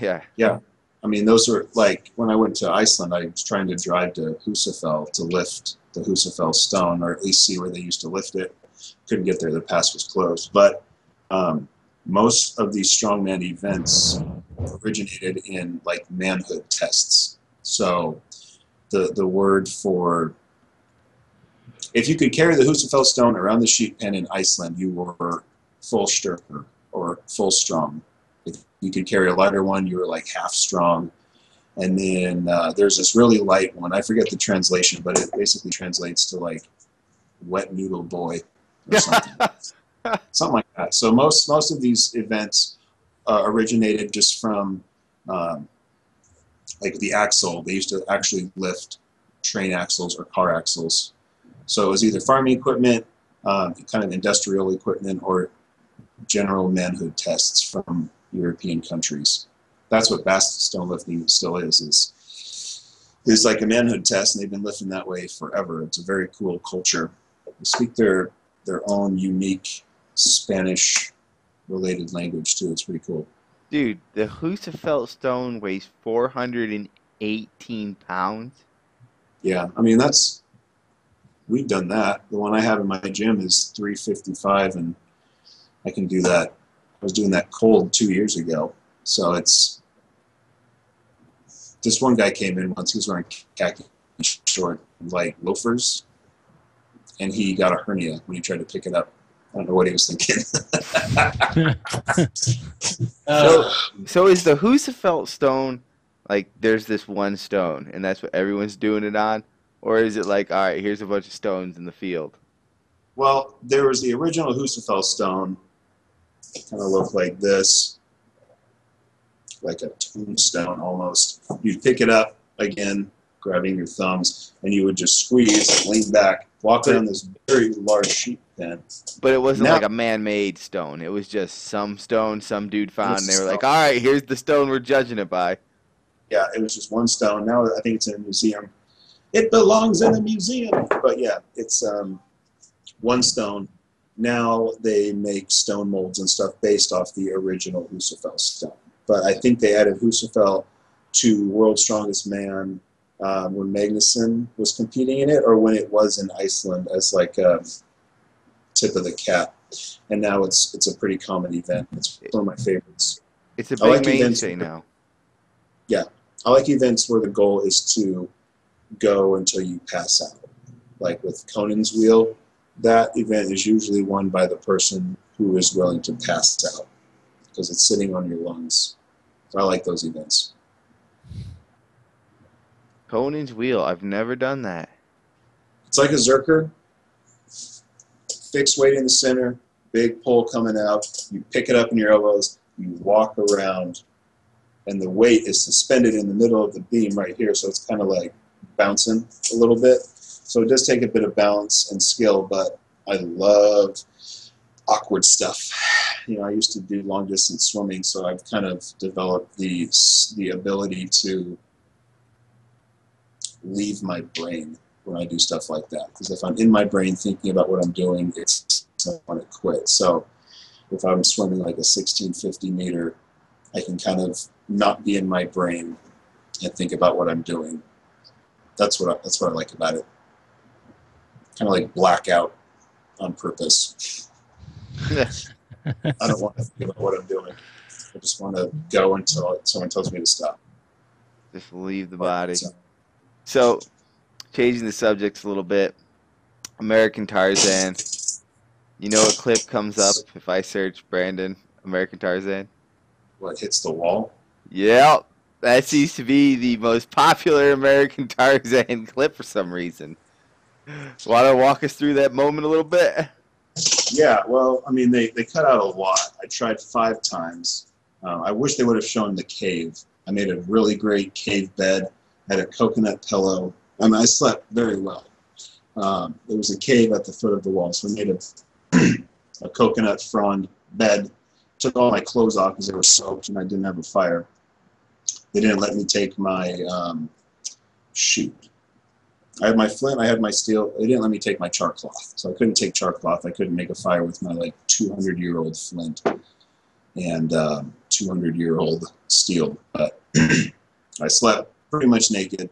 Yeah. Yeah. I mean, those were like when I went to Iceland, I was trying to drive to Húsafell to lift the Húsafell stone, or at least see where they used to lift it. Couldn't get there, the pass was closed. But um, most of these strongman events originated in like manhood tests. So the the word for, if you could carry the Húsafell stone around the sheep pen in Iceland, you were full styrkur, or full strong. If you could carry a lighter one, you were like half strong. And then uh, there's this really light one. I forget the translation, but it basically translates to like wet noodle boy or something. Something like that. So most, most of these events uh, originated just from um, like the axle. They used to actually lift train axles or car axles. So it was either farming equipment, um, kind of industrial equipment, or general manhood tests from European countries. That's what Basque stone lifting still is, is, is like a manhood test, and they've been lifting that way forever. It's a very cool culture. They speak their, their own unique Spanish-related language, too. It's pretty cool. Dude, the Húsafell stone weighs four hundred eighteen pounds. Yeah, I mean, that's... We've done that. The one I have in my gym is three fifty-five, and I can do that. I was doing that cold two years ago. So it's, this one guy came in once, he was wearing khaki short, like loafers, and he got a hernia when he tried to pick it up. I don't know what he was thinking. so, so is the Húsafell stone, like there's this one stone, and that's what everyone's doing it on? Or is it like, all right, here's a bunch of stones in the field? Well, there was the original Húsafell stone. It kind of looked like this, like a tombstone almost. You'd pick it up, again, grabbing your thumbs, and you would just squeeze, lean back, walk around this very large sheep pen. But it wasn't now, like a man-made stone. It was just some stone some dude found, and they were like, all right, here's the stone we're judging it by. Yeah, it was just one stone. Now I think it's in a museum. It belongs in a museum. But yeah, it's um, one stone. Now they make stone molds and stuff based off the original Húsafell stone. But I think they added Húsafell to World's Strongest Man um, when Magnuson was competing in it, or when it was in Iceland as like a tip of the cap. And now it's it's a pretty common event. It's one of my favorites. It's a big mainstay now. Yeah. I like events where the goal is to go until you pass out. Like with Conan's Wheel, that event is usually won by the person who is willing to pass out because it's sitting on your lungs. So I like those events. Conan's Wheel, I've never done that. It's like a Zerker, fixed weight in the center, big pole coming out, you pick it up in your elbows, you walk around, and the weight is suspended in the middle of the beam right here, so it's kind of like bouncing a little bit. So it does take a bit of balance and skill, but I love awkward stuff. You know, I used to do long distance swimming, so I've kind of developed the, the ability to leave my brain when I do stuff like that. Because if I'm in my brain thinking about what I'm doing, it's I want to quit. So if I'm swimming like a sixteen fifty meter, I can kind of not be in my brain and think about what I'm doing. That's what I, that's what I like about it. Kind of like blackout on purpose. I don't want to think about what I'm doing. I just want to go until someone tells me to stop. Just leave the body. So, so changing the subjects a little bit, American Tarzan. You know a clip comes up if I search Brandon, American Tarzan? What, hits the wall? Yeah, that seems to be the most popular American Tarzan clip for some reason. Want to walk us through that moment a little bit? Yeah, well, I mean, they, they cut out a lot. I tried five times. Um, I wish they would have shown the cave. I made a really great cave bed, had a coconut pillow. I mean, I slept very well. Um, there was a cave at the foot of the wall, so I made a a coconut frond bed, took all my clothes off because they were soaked and I didn't have a fire. They didn't let me take my um, shoot. I had my flint, I had my steel. They didn't let me take my char cloth. So I couldn't take char cloth. I couldn't make a fire with my like two hundred year old flint and um, two hundred year old steel. But I slept pretty much naked.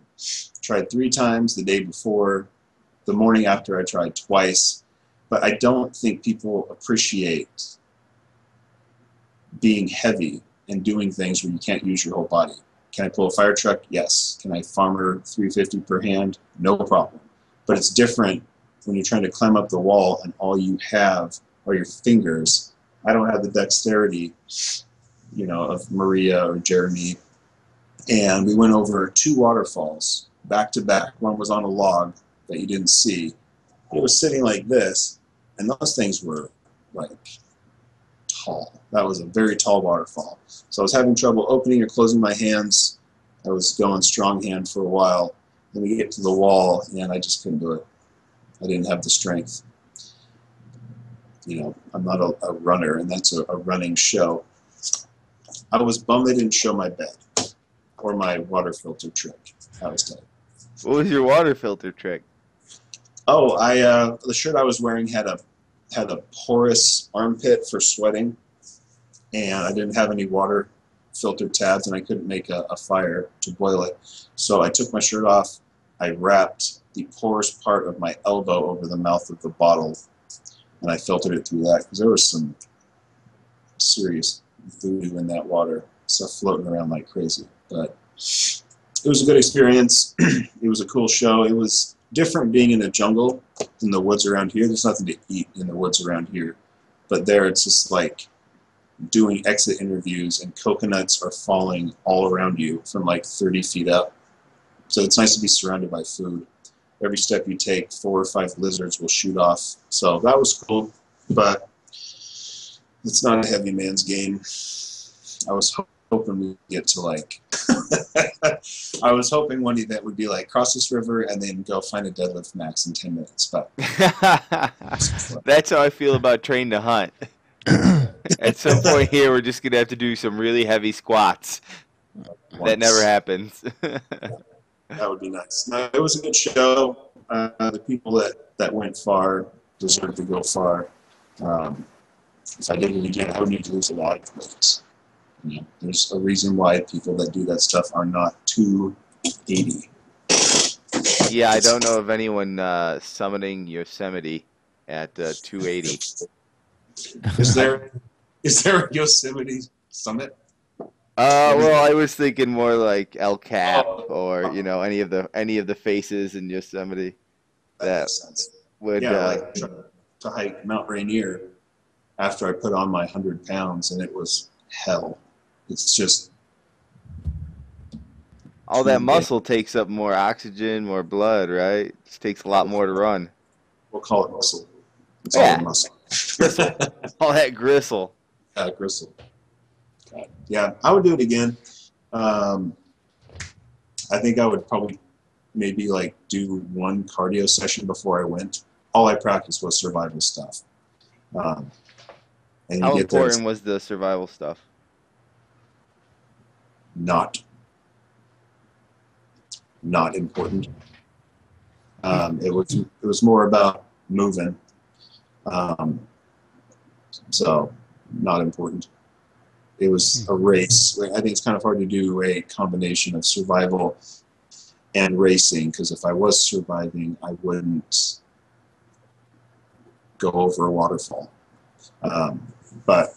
Tried three times the day before. The morning after I tried twice. But I don't think people appreciate being heavy and doing things where you can't use your whole body. Can I pull a fire truck? Yes. Can I farmer three fifty per hand? No problem. But it's different when you're trying to climb up the wall and all you have are your fingers. I don't have the dexterity, you know, of Maria or Jeremy. And we went over two waterfalls back to back. One was on a log that you didn't see. It was sitting like this, and those things were like tall. That was a very tall waterfall. So I was having trouble opening or closing my hands. I was going strong hand for a while. Then we get to the wall, and I just couldn't do it. I didn't have the strength. You know, I'm not a, a runner, and that's a, a running show. I was bummed they didn't show my bed or my water filter trick. I was dead. What was your water filter trick? Oh, I uh, the shirt I was wearing had a had a porous armpit for sweating, and I didn't have any water filter tabs, and I couldn't make a, a fire to boil it. So I took my shirt off. I wrapped the porous part of my elbow over the mouth of the bottle, and I filtered it through that because there was some serious voodoo in that water, stuff floating around like crazy. But it was a good experience. It was a cool show. It was different being in the jungle, in the woods around here. There's nothing to eat in the woods around here. But there it's just like doing exit interviews and coconuts are falling all around you from like thirty feet up. So it's nice to be surrounded by food. Every step you take, four or five lizards will shoot off. So that was cool, but it's not a heavy man's game. I was hoping. hoping we get to like I was hoping one event would be like cross this river and then go find a deadlift max in ten minutes, but that's how I feel about Train to Hunt. At some point here we're just gonna have to do some really heavy squats. Once. That never happens. That would be nice. No, it was a good show. Uh, the people that that went far deserve to go far. Um, if I did it again I would need to lose a lot of weight. You know, there's a reason why people that do that stuff are not two eighty. Yeah, I don't know of anyone uh, summiting Yosemite at uh, two eighty. Is there is there a Yosemite summit? Uh, well, I was thinking more like El Cap oh. or, you know, any of the any of the faces in Yosemite that, that makes sense. would yeah, uh, like to hike Mount Rainier after I put on my hundred pounds, and it was hell. It's just all that muscle takes up more oxygen, more blood, right? It takes a lot more to run. We'll call it muscle. It's yeah. all muscle. Gristle. All that gristle. Uh, gristle. God. Yeah, I would do it again. Um, I think I would probably maybe like do one cardio session before I went. All I practiced was survival stuff. Um, and How important was the survival stuff? Not. Not important. Um, it was. It was more about moving. Um, so, not important. It was a race. I think it's kind of hard to do a combination of survival and racing, because if I was surviving, I wouldn't go over a waterfall. Um, but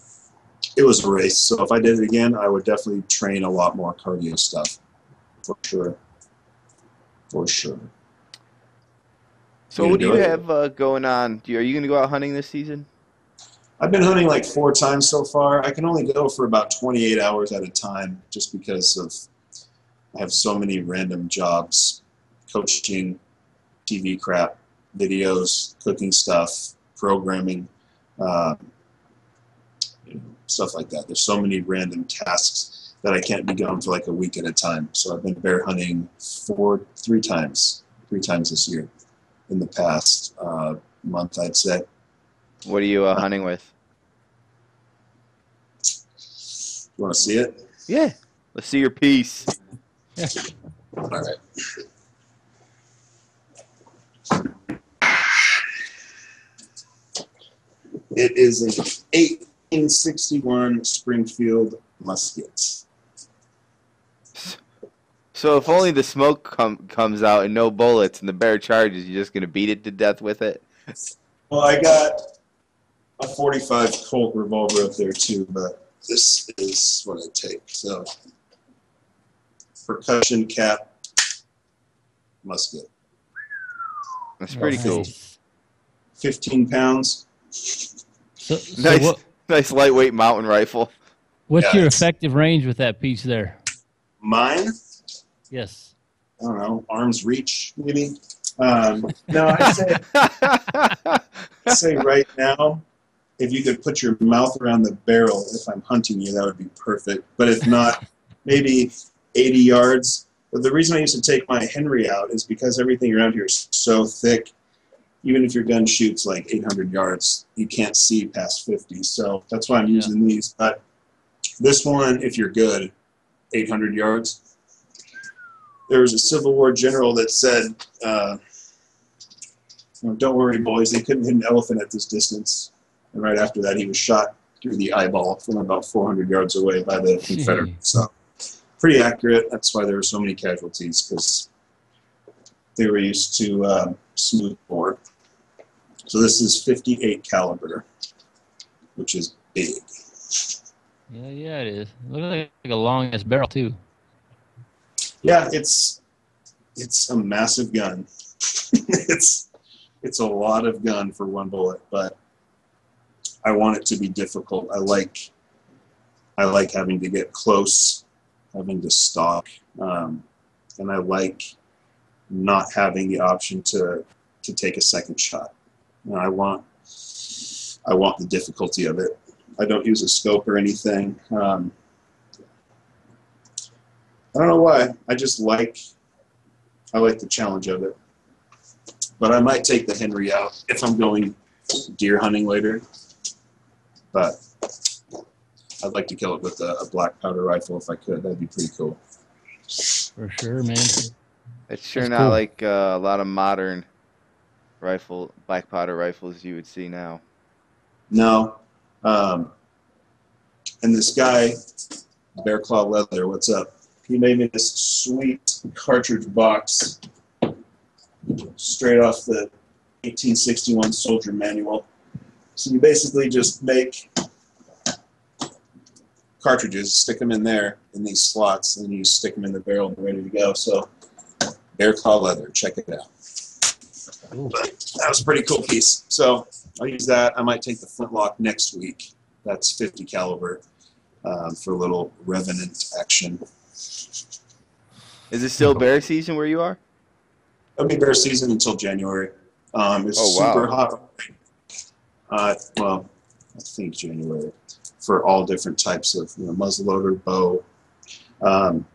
it was a race, so if I did it again, I would definitely train a lot more cardio stuff, for sure. For sure. So, what do you have uh, going on? Do you, are you going to go out hunting this season? I've been hunting like four times so far. I can only go for about twenty-eight hours at a time, just because of I have so many random jobs, coaching, T V crap, videos, cooking stuff, programming, uh, you know, stuff like that. There's so many random tasks that I can't be gone for like a week at a time. So I've been bear hunting four, three times, three times this year. In the past uh, month, I'd say. What are you uh, hunting with? You want to see it? Yeah. Let's see your piece. Yeah. All right. It is an eighteen sixty-one Springfield musket. So if only the smoke com comes out and no bullets and the bear charges, you're just going to beat it to death with it? Well, I got a forty-five Colt revolver up there too, but this is what I take. So, percussion cap, musket. That's pretty nice. Cool. fifteen pounds. So, so nice, what, nice lightweight mountain rifle. What's yeah, your effective range with that piece there? Mine? Yes. I don't know, arm's reach, maybe? Um, no, I say, I say right now, if you could put your mouth around the barrel if I'm hunting you, that would be perfect. But if not, maybe eighty yards. But the reason I used to take my Henry out is because everything around here is so thick. Even if your gun shoots like eight hundred yards, you can't see past fifty. So that's why I'm yeah. using these. But this one, if you're good, eight hundred yards. There was a Civil War general that said, uh, don't worry, boys, they couldn't hit an elephant at this distance. And right after that, he was shot through the eyeball from about four hundred yards away by the Confederates. So pretty accurate. That's why there were so many casualties, because they were used to uh, smooth bore. So this is fifty-eight caliber, which is big. Yeah, yeah, it is. It looks like a long-ass barrel, too. Yeah, it's it's a massive gun. it's it's a lot of gun for one bullet, but I want it to be difficult. I like I like having to get close, having to stalk, um, and I like not having the option to to take a second shot. And I want I want the difficulty of it. I don't use a scope or anything. Um, I don't know why. I just like, I like the challenge of it. But I might take the Henry out if I'm going deer hunting later. But I'd like to kill it with a, a black powder rifle if I could. That'd be pretty cool. For sure, man. It's sure That's not cool. like uh, a lot of modern rifle, black powder rifles you would see now. No. Um, and this guy, Bear Claw Leather, what's up? He made me this sweet cartridge box straight off the eighteen sixty-one soldier manual. So you basically just make cartridges, stick them in there in these slots, and then you stick them in the barrel and they're ready to go. So Bear Claw Leather, check it out. But that was a pretty cool piece. So I'll use that. I might take the flintlock next week. That's fifty caliber um, for a little revenant action. Is it still bear season where you are? It'll be bear season until January. Um, it's oh, wow. super hot. Uh, well, I think January for all different types of, you know, muzzleloader, bow. Um,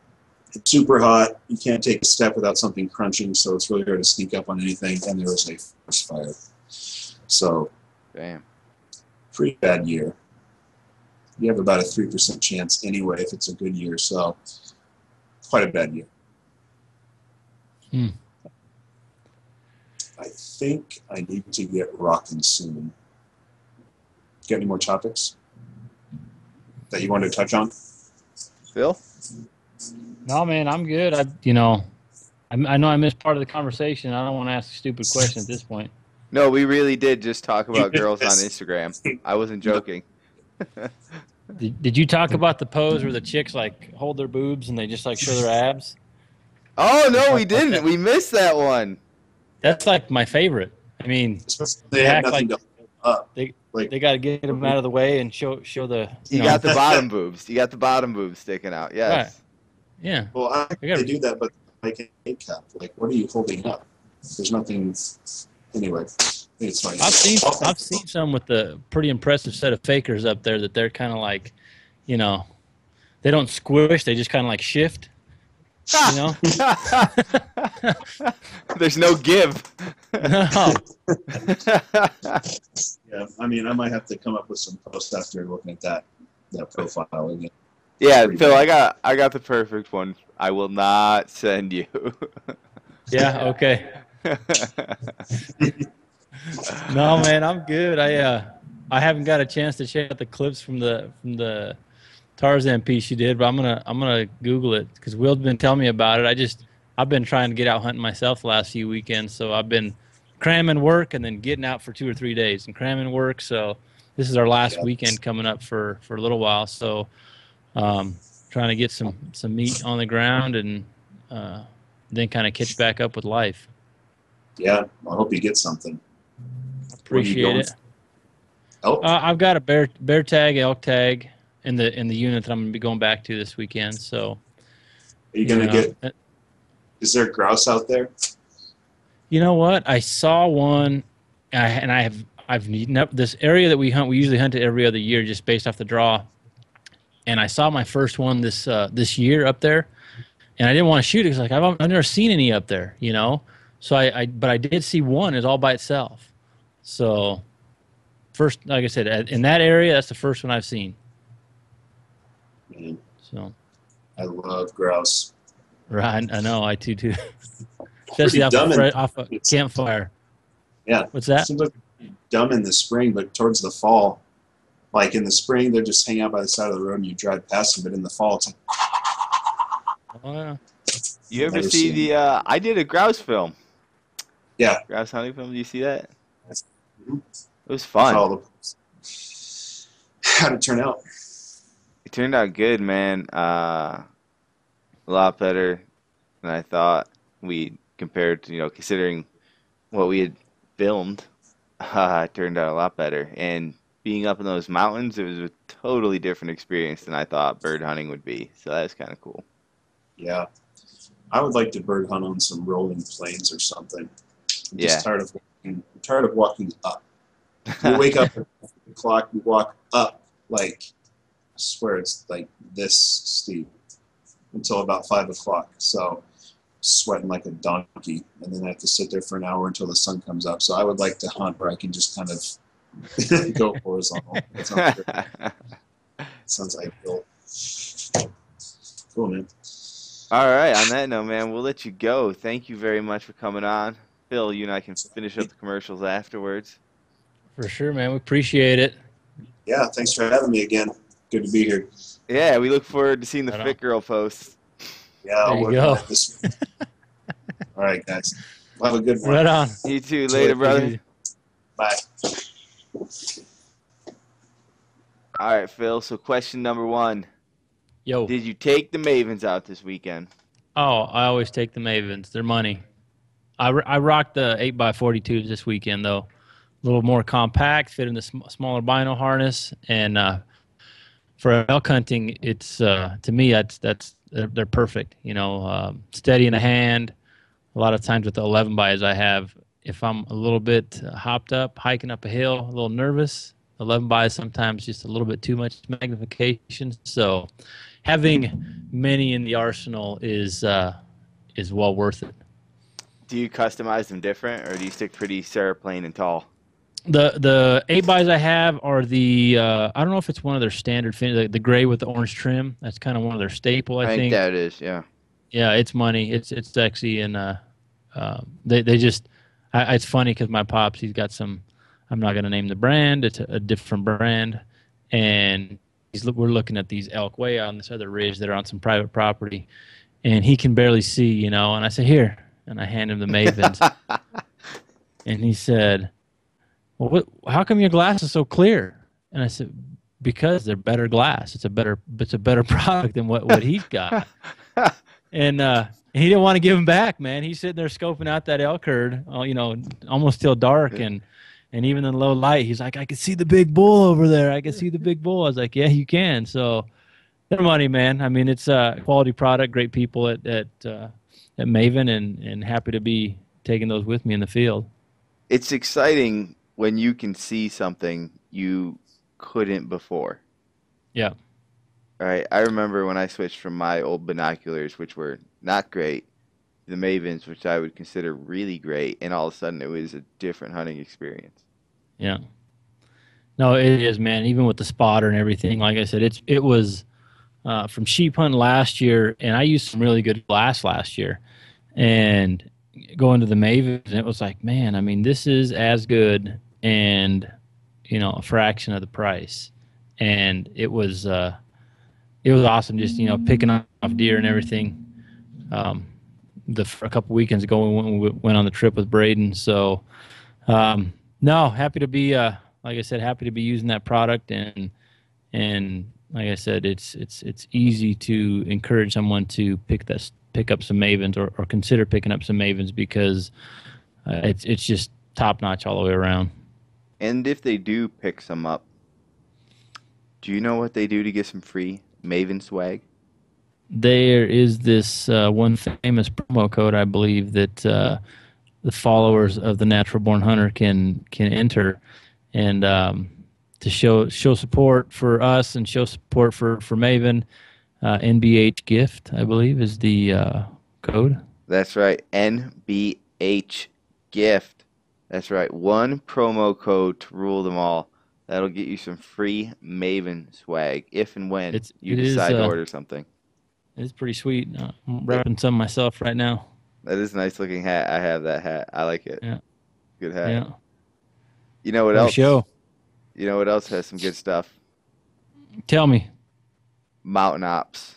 it's super hot. You can't take a step without something crunching, so it's really hard to sneak up on anything. And there was a forest fire. So, damn, pretty bad year. You have about a three percent chance anyway if it's a good year, so quite a bad year. Hmm. I think I need to get rocking soon. Got any more topics that you want to touch on, Phil? No, man, I'm good. I, you know, I, I know I missed part of the conversation. I don't want to ask a stupid question at this point. No, we really did just talk about girls on Instagram. I wasn't joking. did, did you talk about the pose where the chicks like hold their boobs and they just like show their abs? Oh no, we didn't. We missed that one. That's like my favorite. I mean, they, they have nothing like, to up. They, Like, they got to get them out of the way and show show the. You, you know. got the bottom boobs. You got the bottom boobs sticking out. Yes. Right. Yeah. Well, I think they do that, but like a cup. Like, what are you holding up? There's nothing. Anyway, it's fine. I've seen I've seen some with a pretty impressive set of fakers up there that they're kind of like, you know, they don't squish. They just kind of like shift. You know? There's no give. No. Yeah, I mean, I might have to come up with some posts after looking at that that profile. Yeah, Phil, I got I got the perfect one. I will not send you. Yeah. Okay. No, man, I'm good. I uh, I haven't got a chance to check out the clips from the from the. Tarzan piece you did, but I'm gonna I'm gonna Google it because Will's been telling me about it. I just I've been trying to get out hunting myself the last few weekends, so I've been cramming work and then getting out for two or three days and cramming work. So this is our last yeah. weekend coming up for for a little while. So um, trying to get some some meat on the ground and uh, then kind of catch back up with life. Yeah, I hope you get something. Appreciate it. Oh, uh, I've got a bear bear tag, elk tag. In the in the unit that I'm gonna be going back to this weekend, so. Are you gonna you know, get? Is there grouse out there? You know what? I saw one, and I, and I have I've never this area that we hunt. We usually hunt it every other year, just based off the draw. And I saw my first one this uh, this year up there, and I didn't want to shoot it because like I've I've never seen any up there, you know. So I, I but I did see one. It's all by itself. So, first, like I said, in that area, that's the first one I've seen. Man. So, I love grouse. Right, I know, I too do. Especially off, dumb a, off a campfire. Yeah. What's that? It seems like dumb in the spring, but towards the fall, like in the spring, they're just hanging out by the side of the road and you drive past them. But in the fall, it's like. Oh, yeah. You ever see the? Uh, I did a grouse film. Yeah. Grouse hunting film. Do you see that? That's, it was fun. The, how'd it turn out? It turned out good, man. Uh, a lot better than I thought. We compared to, you know, considering what we had filmed, uh, it turned out a lot better. And being up in those mountains, it was a totally different experience than I thought bird hunting would be. So that was kind of cool. Yeah. I would like to bird hunt on some rolling plains or something. I'm yeah. just tired of walking, I'm tired of walking up. You wake up at five o'clock, you walk up like... I swear it's like this steep until about five o'clock. So sweating like a donkey. And then I have to sit there for an hour until the sun comes up. So I would like to hunt where I can just kind of go horizontal. Sounds, sounds ideal. Cool, man. All right. On that note, man, we'll let you go. Thank you very much for coming on. Phil, you and I can finish up the commercials afterwards. For sure, man. We appreciate it. Yeah. Thanks for having me again. Good to be here. Yeah, we look forward to seeing the Fit Girl post. Yeah, I'll work on that this week. All right, guys. Have a good one. Right on. You too. Later, brother. Bye. All right, Phil. So question number one. Yo. Did you take the Mavens out this weekend? Oh, I always take the Mavens. They're money. I, I rocked the eight by forty-twos this weekend, though. A little more compact, fit in the sm smaller bino harness. And uh, for elk hunting, it's uh, to me, that's, that's they're, they're perfect. You know, uh, steady in the hand. A lot of times with the eleven bys I have, if I'm a little bit hopped up, hiking up a hill, a little nervous, eleven by sometimes just a little bit too much magnification. So having many in the arsenal is uh, is well worth it. Do you customize them different, or do you stick pretty seroplane and tall? The the eight bys I have are the, uh, I don't know if it's one of their standard finish, the, the gray with the orange trim. That's kind of one of their staple, I, I think. I think that is, yeah. Yeah, it's money. It's it's sexy, and uh, uh, they, they just, I, it's funny because my pops, he's got some, I'm not going to name the brand. It's a, a different brand. And he's, we're looking at these elk way on this other ridge that are on some private property. And he can barely see, you know. And I said, here. And I hand him the Mavens. And he said, well, what, how come your glass is so clear? And I said, because they're better glass. It's a better, it's a better product than what, what he's got. And uh, he didn't want to give him back, man. He's sitting there scoping out that elk herd, you know, almost till dark. And And even in low light, he's like, I can see the big bull over there. I can see the big bull. I was like, yeah, you can. So they're money, man. I mean, it's a quality product, great people at, at, uh, at Maven, and, and happy to be taking those with me in the field. It's exciting when you can see something you couldn't before. Yeah. All right. I remember when I switched from my old binoculars, which were not great, the Mavens, which I would consider really great, and all of a sudden it was a different hunting experience. Yeah. No, it is, man. Even with the spotter and everything, like I said, it's it was uh, from sheep hunting last year, and I used some really good glass last year. And going to the Mavens, it was like, man, I mean, this is as good and, you know, a fraction of the price. And it was, uh, it was awesome just, you know, picking off deer and everything. Um, The, a couple weekends ago when we went on the trip with Braden. So, um, no, happy to be, uh, like I said, happy to be using that product. And, and like I said, it's, it's, it's easy to encourage someone to pick this, pick up some Mavens, or, or consider picking up some Mavens, because uh, it's, it's just top notch all the way around. And if they do pick some up, do you know what they do to get some free Maven swag? There is this uh, one famous promo code, I believe, that uh, the followers of the Natural Born Hunter can can enter, and um, to show show support for us and show support for for Maven. Uh, N B H gift, I believe, is the uh, code. That's right, N B H gift. That's right. One promo code to rule them all. That'll get you some free Maven swag if and when it's, you it decide is, uh, to order something. It's pretty sweet. I'm wrapping some myself right now. That is a nice looking hat. I have that hat. I like it. Yeah. Good hat. Yeah. You know what Great else? Show. You know what else has some good stuff? Tell me. Mountain Ops.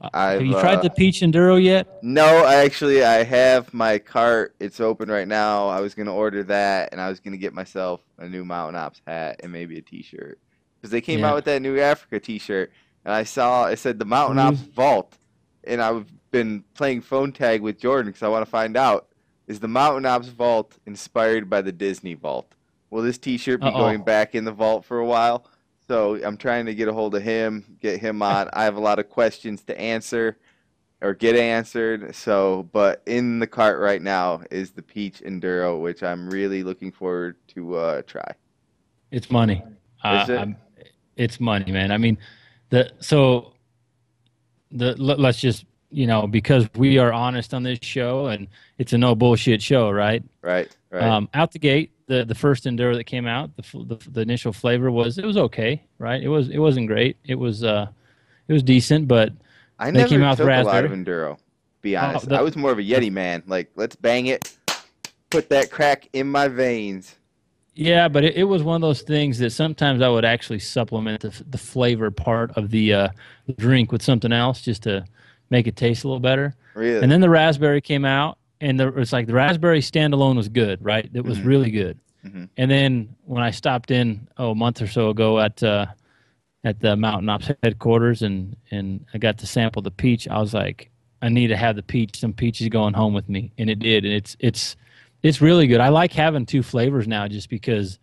Uh, have you tried uh, the Peach Enduro yet? No, I actually I have my cart. It's open right now. I was going to order that, and I was going to get myself a new Mountain Ops hat and maybe a t-shirt. Because they came yeah. out with that new Africa t-shirt. And I saw, it said the Mountain Ops Vault, and I've been playing phone tag with Jordan because I want to find out, is the Mountain Ops Vault inspired by the Disney Vault? Will this t-shirt be Uh-oh. going back in the vault for a while? So I'm trying to get a hold of him, get him on. I have a lot of questions to answer or get answered. So, but in the cart right now is the Peach Enduro, which I'm really looking forward to uh, try. It's money. Is uh, it? It's money, man. I mean... The, so the, let's just, you know, because we are honest on this show, and it's a no bullshit show, right? Right, right. Um, out the gate, the, the first Enduro that came out, the, the the initial flavor was, it was okay, right? It, was, it wasn't great. It was, uh, it was decent, but I they came out with raspberry. I never took a lot of Enduro, be honest. Oh, the, I was more of a Yeti man. Like, let's bang it, put that crack in my veins. Yeah, but it, it was one of those things that sometimes I would actually supplement the, the flavor part of the uh, drink with something else just to make it taste a little better. Really? And then the raspberry came out, and the, it's like the raspberry standalone was good, right? It was mm-hmm. really good. Mm-hmm. And then when I stopped in oh, a month or so ago at uh, at the Mountain Ops headquarters, and and I got to sample the peach. I was like, I need to have the peach. Some peach is going home with me, and it did. And it's it's it's really good. I like having two flavors now, just because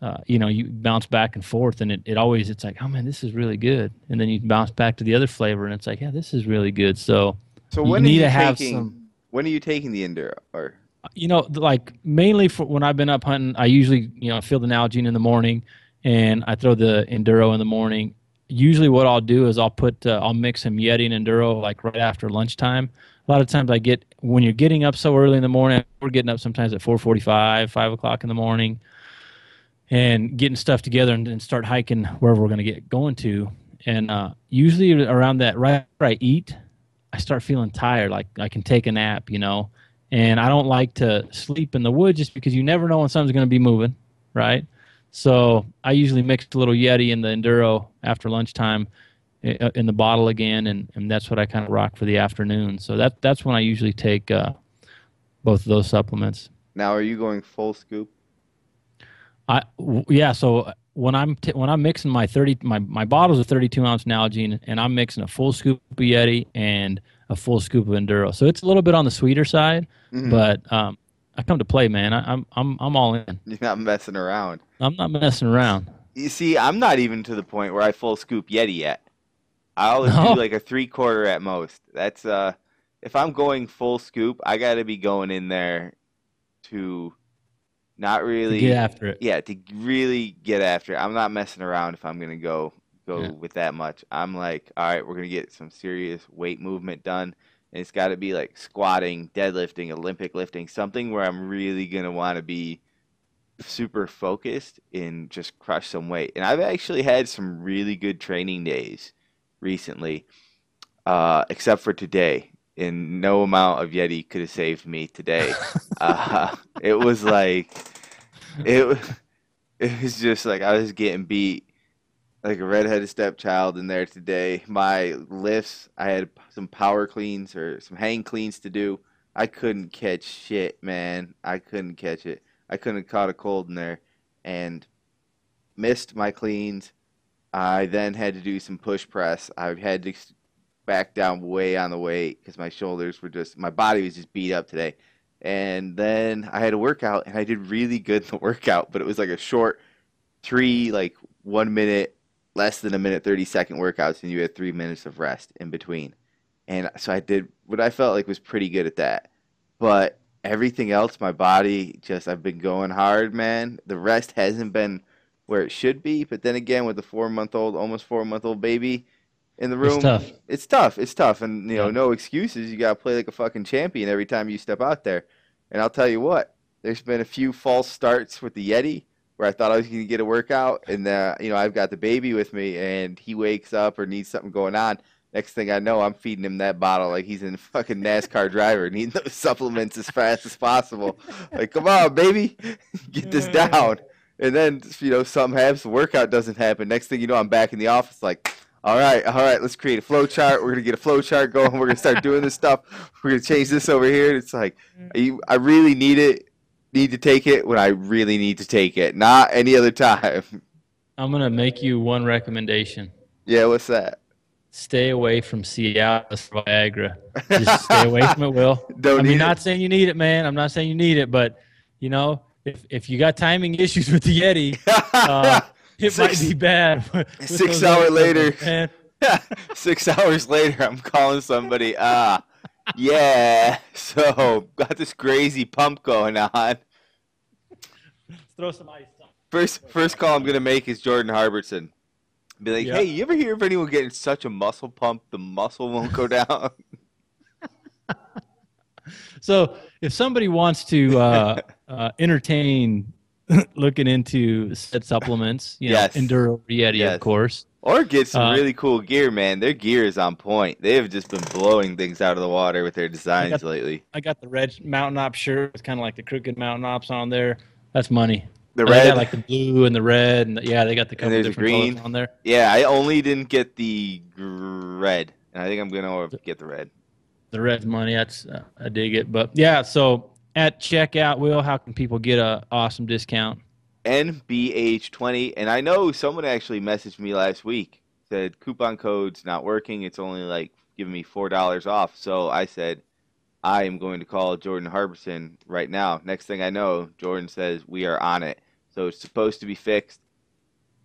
uh, you know, you bounce back and forth, and it it always it's like, oh man, this is really good. And then you bounce back to the other flavor, and it's like, yeah, this is really good. So so when you need are you to have taking, some. When are you taking the Enduro? Or you know, like mainly for when I've been up hunting, I usually you know fill the Nalgene in the morning. And I throw the Enduro in the morning. Usually what I'll do is I'll put, uh, I'll mix some Yeti and Enduro like right after lunchtime. A lot of times I get, when you're getting up so early in the morning, we're getting up sometimes at four forty-five, five o'clock in the morning, and getting stuff together and, and start hiking wherever we're going to get going to. And uh, usually around that, right after I eat, I start feeling tired, like I can take a nap, you know. And I don't like to sleep in the woods just because you never know when something's going to be moving, right? So I usually mix a little Yeti in the Enduro after lunchtime in the bottle again, and, and that's what I kind of rock for the afternoon. So that that's when I usually take uh, both of those supplements. Now, are you going full scoop? I w yeah. So when I'm t when I'm mixing my thirty my my bottles of thirty-two ounce Nalgene, and I'm mixing a full scoop of Yeti and a full scoop of Enduro. So it's a little bit on the sweeter side, mm-hmm. but. Um, I come to play, man. I, I'm I'm I'm all in. You're not messing around. I'm not messing around. You see, I'm not even to the point where I full scoop Yeti yet. I always no. do like a three quarter at most. That's uh, if I'm going full scoop, I got to be going in there to not really to get after it. Yeah, to really get after it. I'm not messing around if I'm gonna go go yeah. with that much. I'm like, all right, we're gonna get some serious weight movement done. And it's got to be like squatting, deadlifting, Olympic lifting, something where I'm really going to want to be super focused and just crush some weight. And I've actually had some really good training days recently, uh, except for today. And no amount of Yeti could have saved me today. uh, it was like, it, it was just like I was getting beat like a redheaded stepchild in there today. My lifts, I had some power cleans or some hang cleans to do. I couldn't catch shit, man. I couldn't catch it. I couldn't have caught a cold in there and missed my cleans. I then had to do some push press. I had to back down way on the weight because my shoulders were just, my body was just beat up today. And then I had a workout, and I did really good in the workout, but it was like a short three, like one minute, less than a minute, thirty second workouts, and you had three minutes of rest in between. And so I did what I felt like was pretty good at that. But everything else, my body just, I've been going hard, man. The rest hasn't been where it should be. But then again, with the four month old, almost four month old baby in the room, it's tough. It's tough. It's tough. And, you know, yeah. no excuses. You got to play like a fucking champion every time you step out there. And I'll tell you what, there's been a few false starts with the Yeti, where I thought I was going to get a workout, and uh, you know, I've got the baby with me, and he wakes up or needs something going on. Next thing I know, I'm feeding him that bottle like he's a fucking NASCAR driver, needing those supplements as fast as possible. Like, come on, baby, get this down. And then, you know, something happens, the workout doesn't happen. Next thing you know, I'm back in the office like, all right, all right, let's create a flow chart. We're going to get a flow chart going. We're going to start doing this stuff. We're going to change this over here. And it's like, you, I really need it. Need to take it when I really need to take it, not any other time. I'm gonna make you one recommendation. Yeah, what's that? Stay away from Cialis, Viagra. Just stay away from it, Will. Don't. I mean, not saying you need it, man. I'm not saying you need it, but you know, if if you got timing issues with the Yeti, uh, it six, might be bad. Six hours later, man. Six hours later, I'm calling somebody. Ah. Uh, Yeah, so got this crazy pump going on. Throw some ice on. First, first call I'm going to make is Jordan Harbertson. Be like, yep. Hey, you ever hear of anyone getting such a muscle pump, the muscle won't go down? So if somebody wants to uh, uh, entertain looking into said supplements, you know, yes. Enduro Yeti, yes. of course. Or get some uh, really cool gear, man. Their gear is on point. They have just been blowing things out of the water with their designs I got, lately. I got the red Mountain Ops shirt. It's kind of like the crooked Mountain Ops on there. That's money. The red, they got like the blue and the red, and the, yeah, they got the couple different green. Colors on there. Yeah, I only didn't get the red, and I think I'm gonna get the red. The red's money. That's uh, I dig it. But yeah, so at checkout, Will, how can people get a awesome discount? N B H twenty. And I know someone actually messaged me last week, said coupon code's not working. It's only like giving me four dollars off. So I said, I am going to call Jordan Harbison right now. Next thing I know, Jordan says we are on it. So it's supposed to be fixed.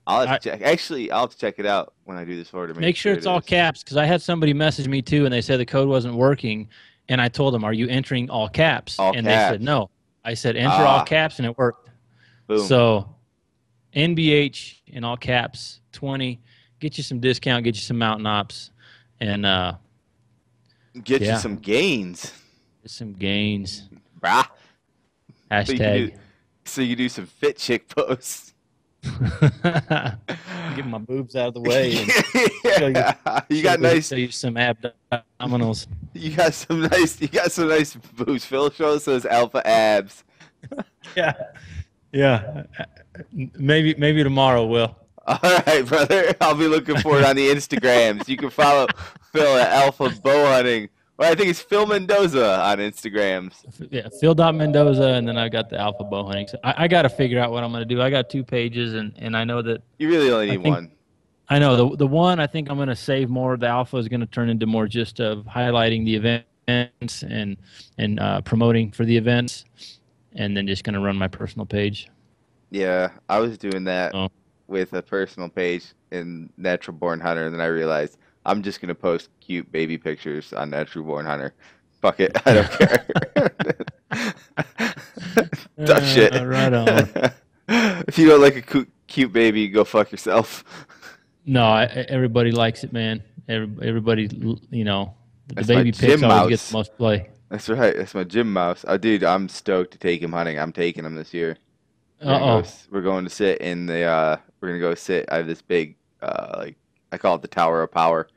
I'll have to I, check. Actually, I'll have to check it out when I do this order. Make, make sure, sure it's it all caps, because I had somebody message me too, and they said the code wasn't working. And I told them, are you entering all caps? All and caps. They said no. I said, enter ah. all caps, and it worked. Boom. So N B H in all caps, twenty. Get you some discount, get you some Mountain Ops, and uh, get yeah. you some gains. Get some gains. Brah. Hashtag. So you can do, so you do some fit chick posts. Get my boobs out of the way. And yeah. you, you got nice. Show you some abdominals. You got some nice. You got some nice boobs. Phil shows those alpha abs. yeah, yeah. Maybe maybe tomorrow, Will. All right, brother. I'll be looking for it on the Instagrams. You can follow Phil at Alpha Bow Hunting. Well, I think it's Phil Mendoza on Instagrams. Yeah, Phil dot Mendoza, and then I got the Alpha Bow Hunting. So I, I got to figure out what I'm going to do. I got two pages, and, and I know that... You really only need I think, one. I know. The, the one I think I'm going to save more. The Alpha is going to turn into more just of highlighting the events and, and uh, promoting for the events, and then just going to run my personal page. Yeah, I was doing that oh. with a personal page in Natural Born Hunter, and then I realized... I'm just going to post cute baby pictures on Natural Born Hunter. Fuck it. I don't care. Duck uh, shit. Right on. If you don't like a cute baby, go fuck yourself. No, I, everybody likes it, man. Every, everybody, you know, the That's baby pics always gets the most play. That's right. That's my gym mouse. Oh, dude, I'm stoked to take him hunting. I'm taking him this year. We're uh oh. Go, we're going to sit in the, uh, we're going to go sit. I have this big, uh, like, I call it the Tower of Power.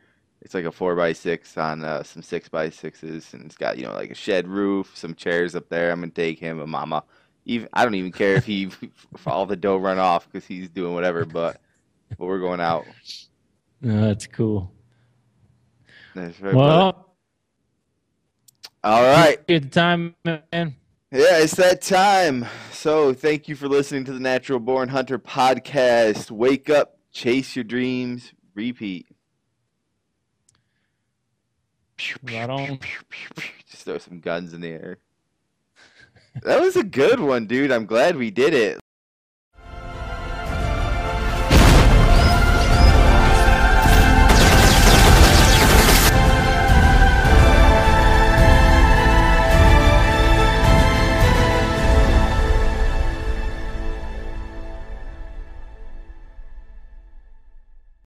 It's like a four by six on uh, some six by sixes, and it's got, you know, like a shed roof, some chairs up there. I'm going to take him and mama. Even, I don't even care if he if all the dough run off because he's doing whatever, but, but we're going out. No, that's cool. That's right, well, brother. All right. It's time, man. Yeah, it's that time. So thank you for listening to the Natural Born Hunter podcast. Wake up, chase your dreams, repeat. Right on. Just throw some guns in the air. That was a good one, dude. I'm glad we did it.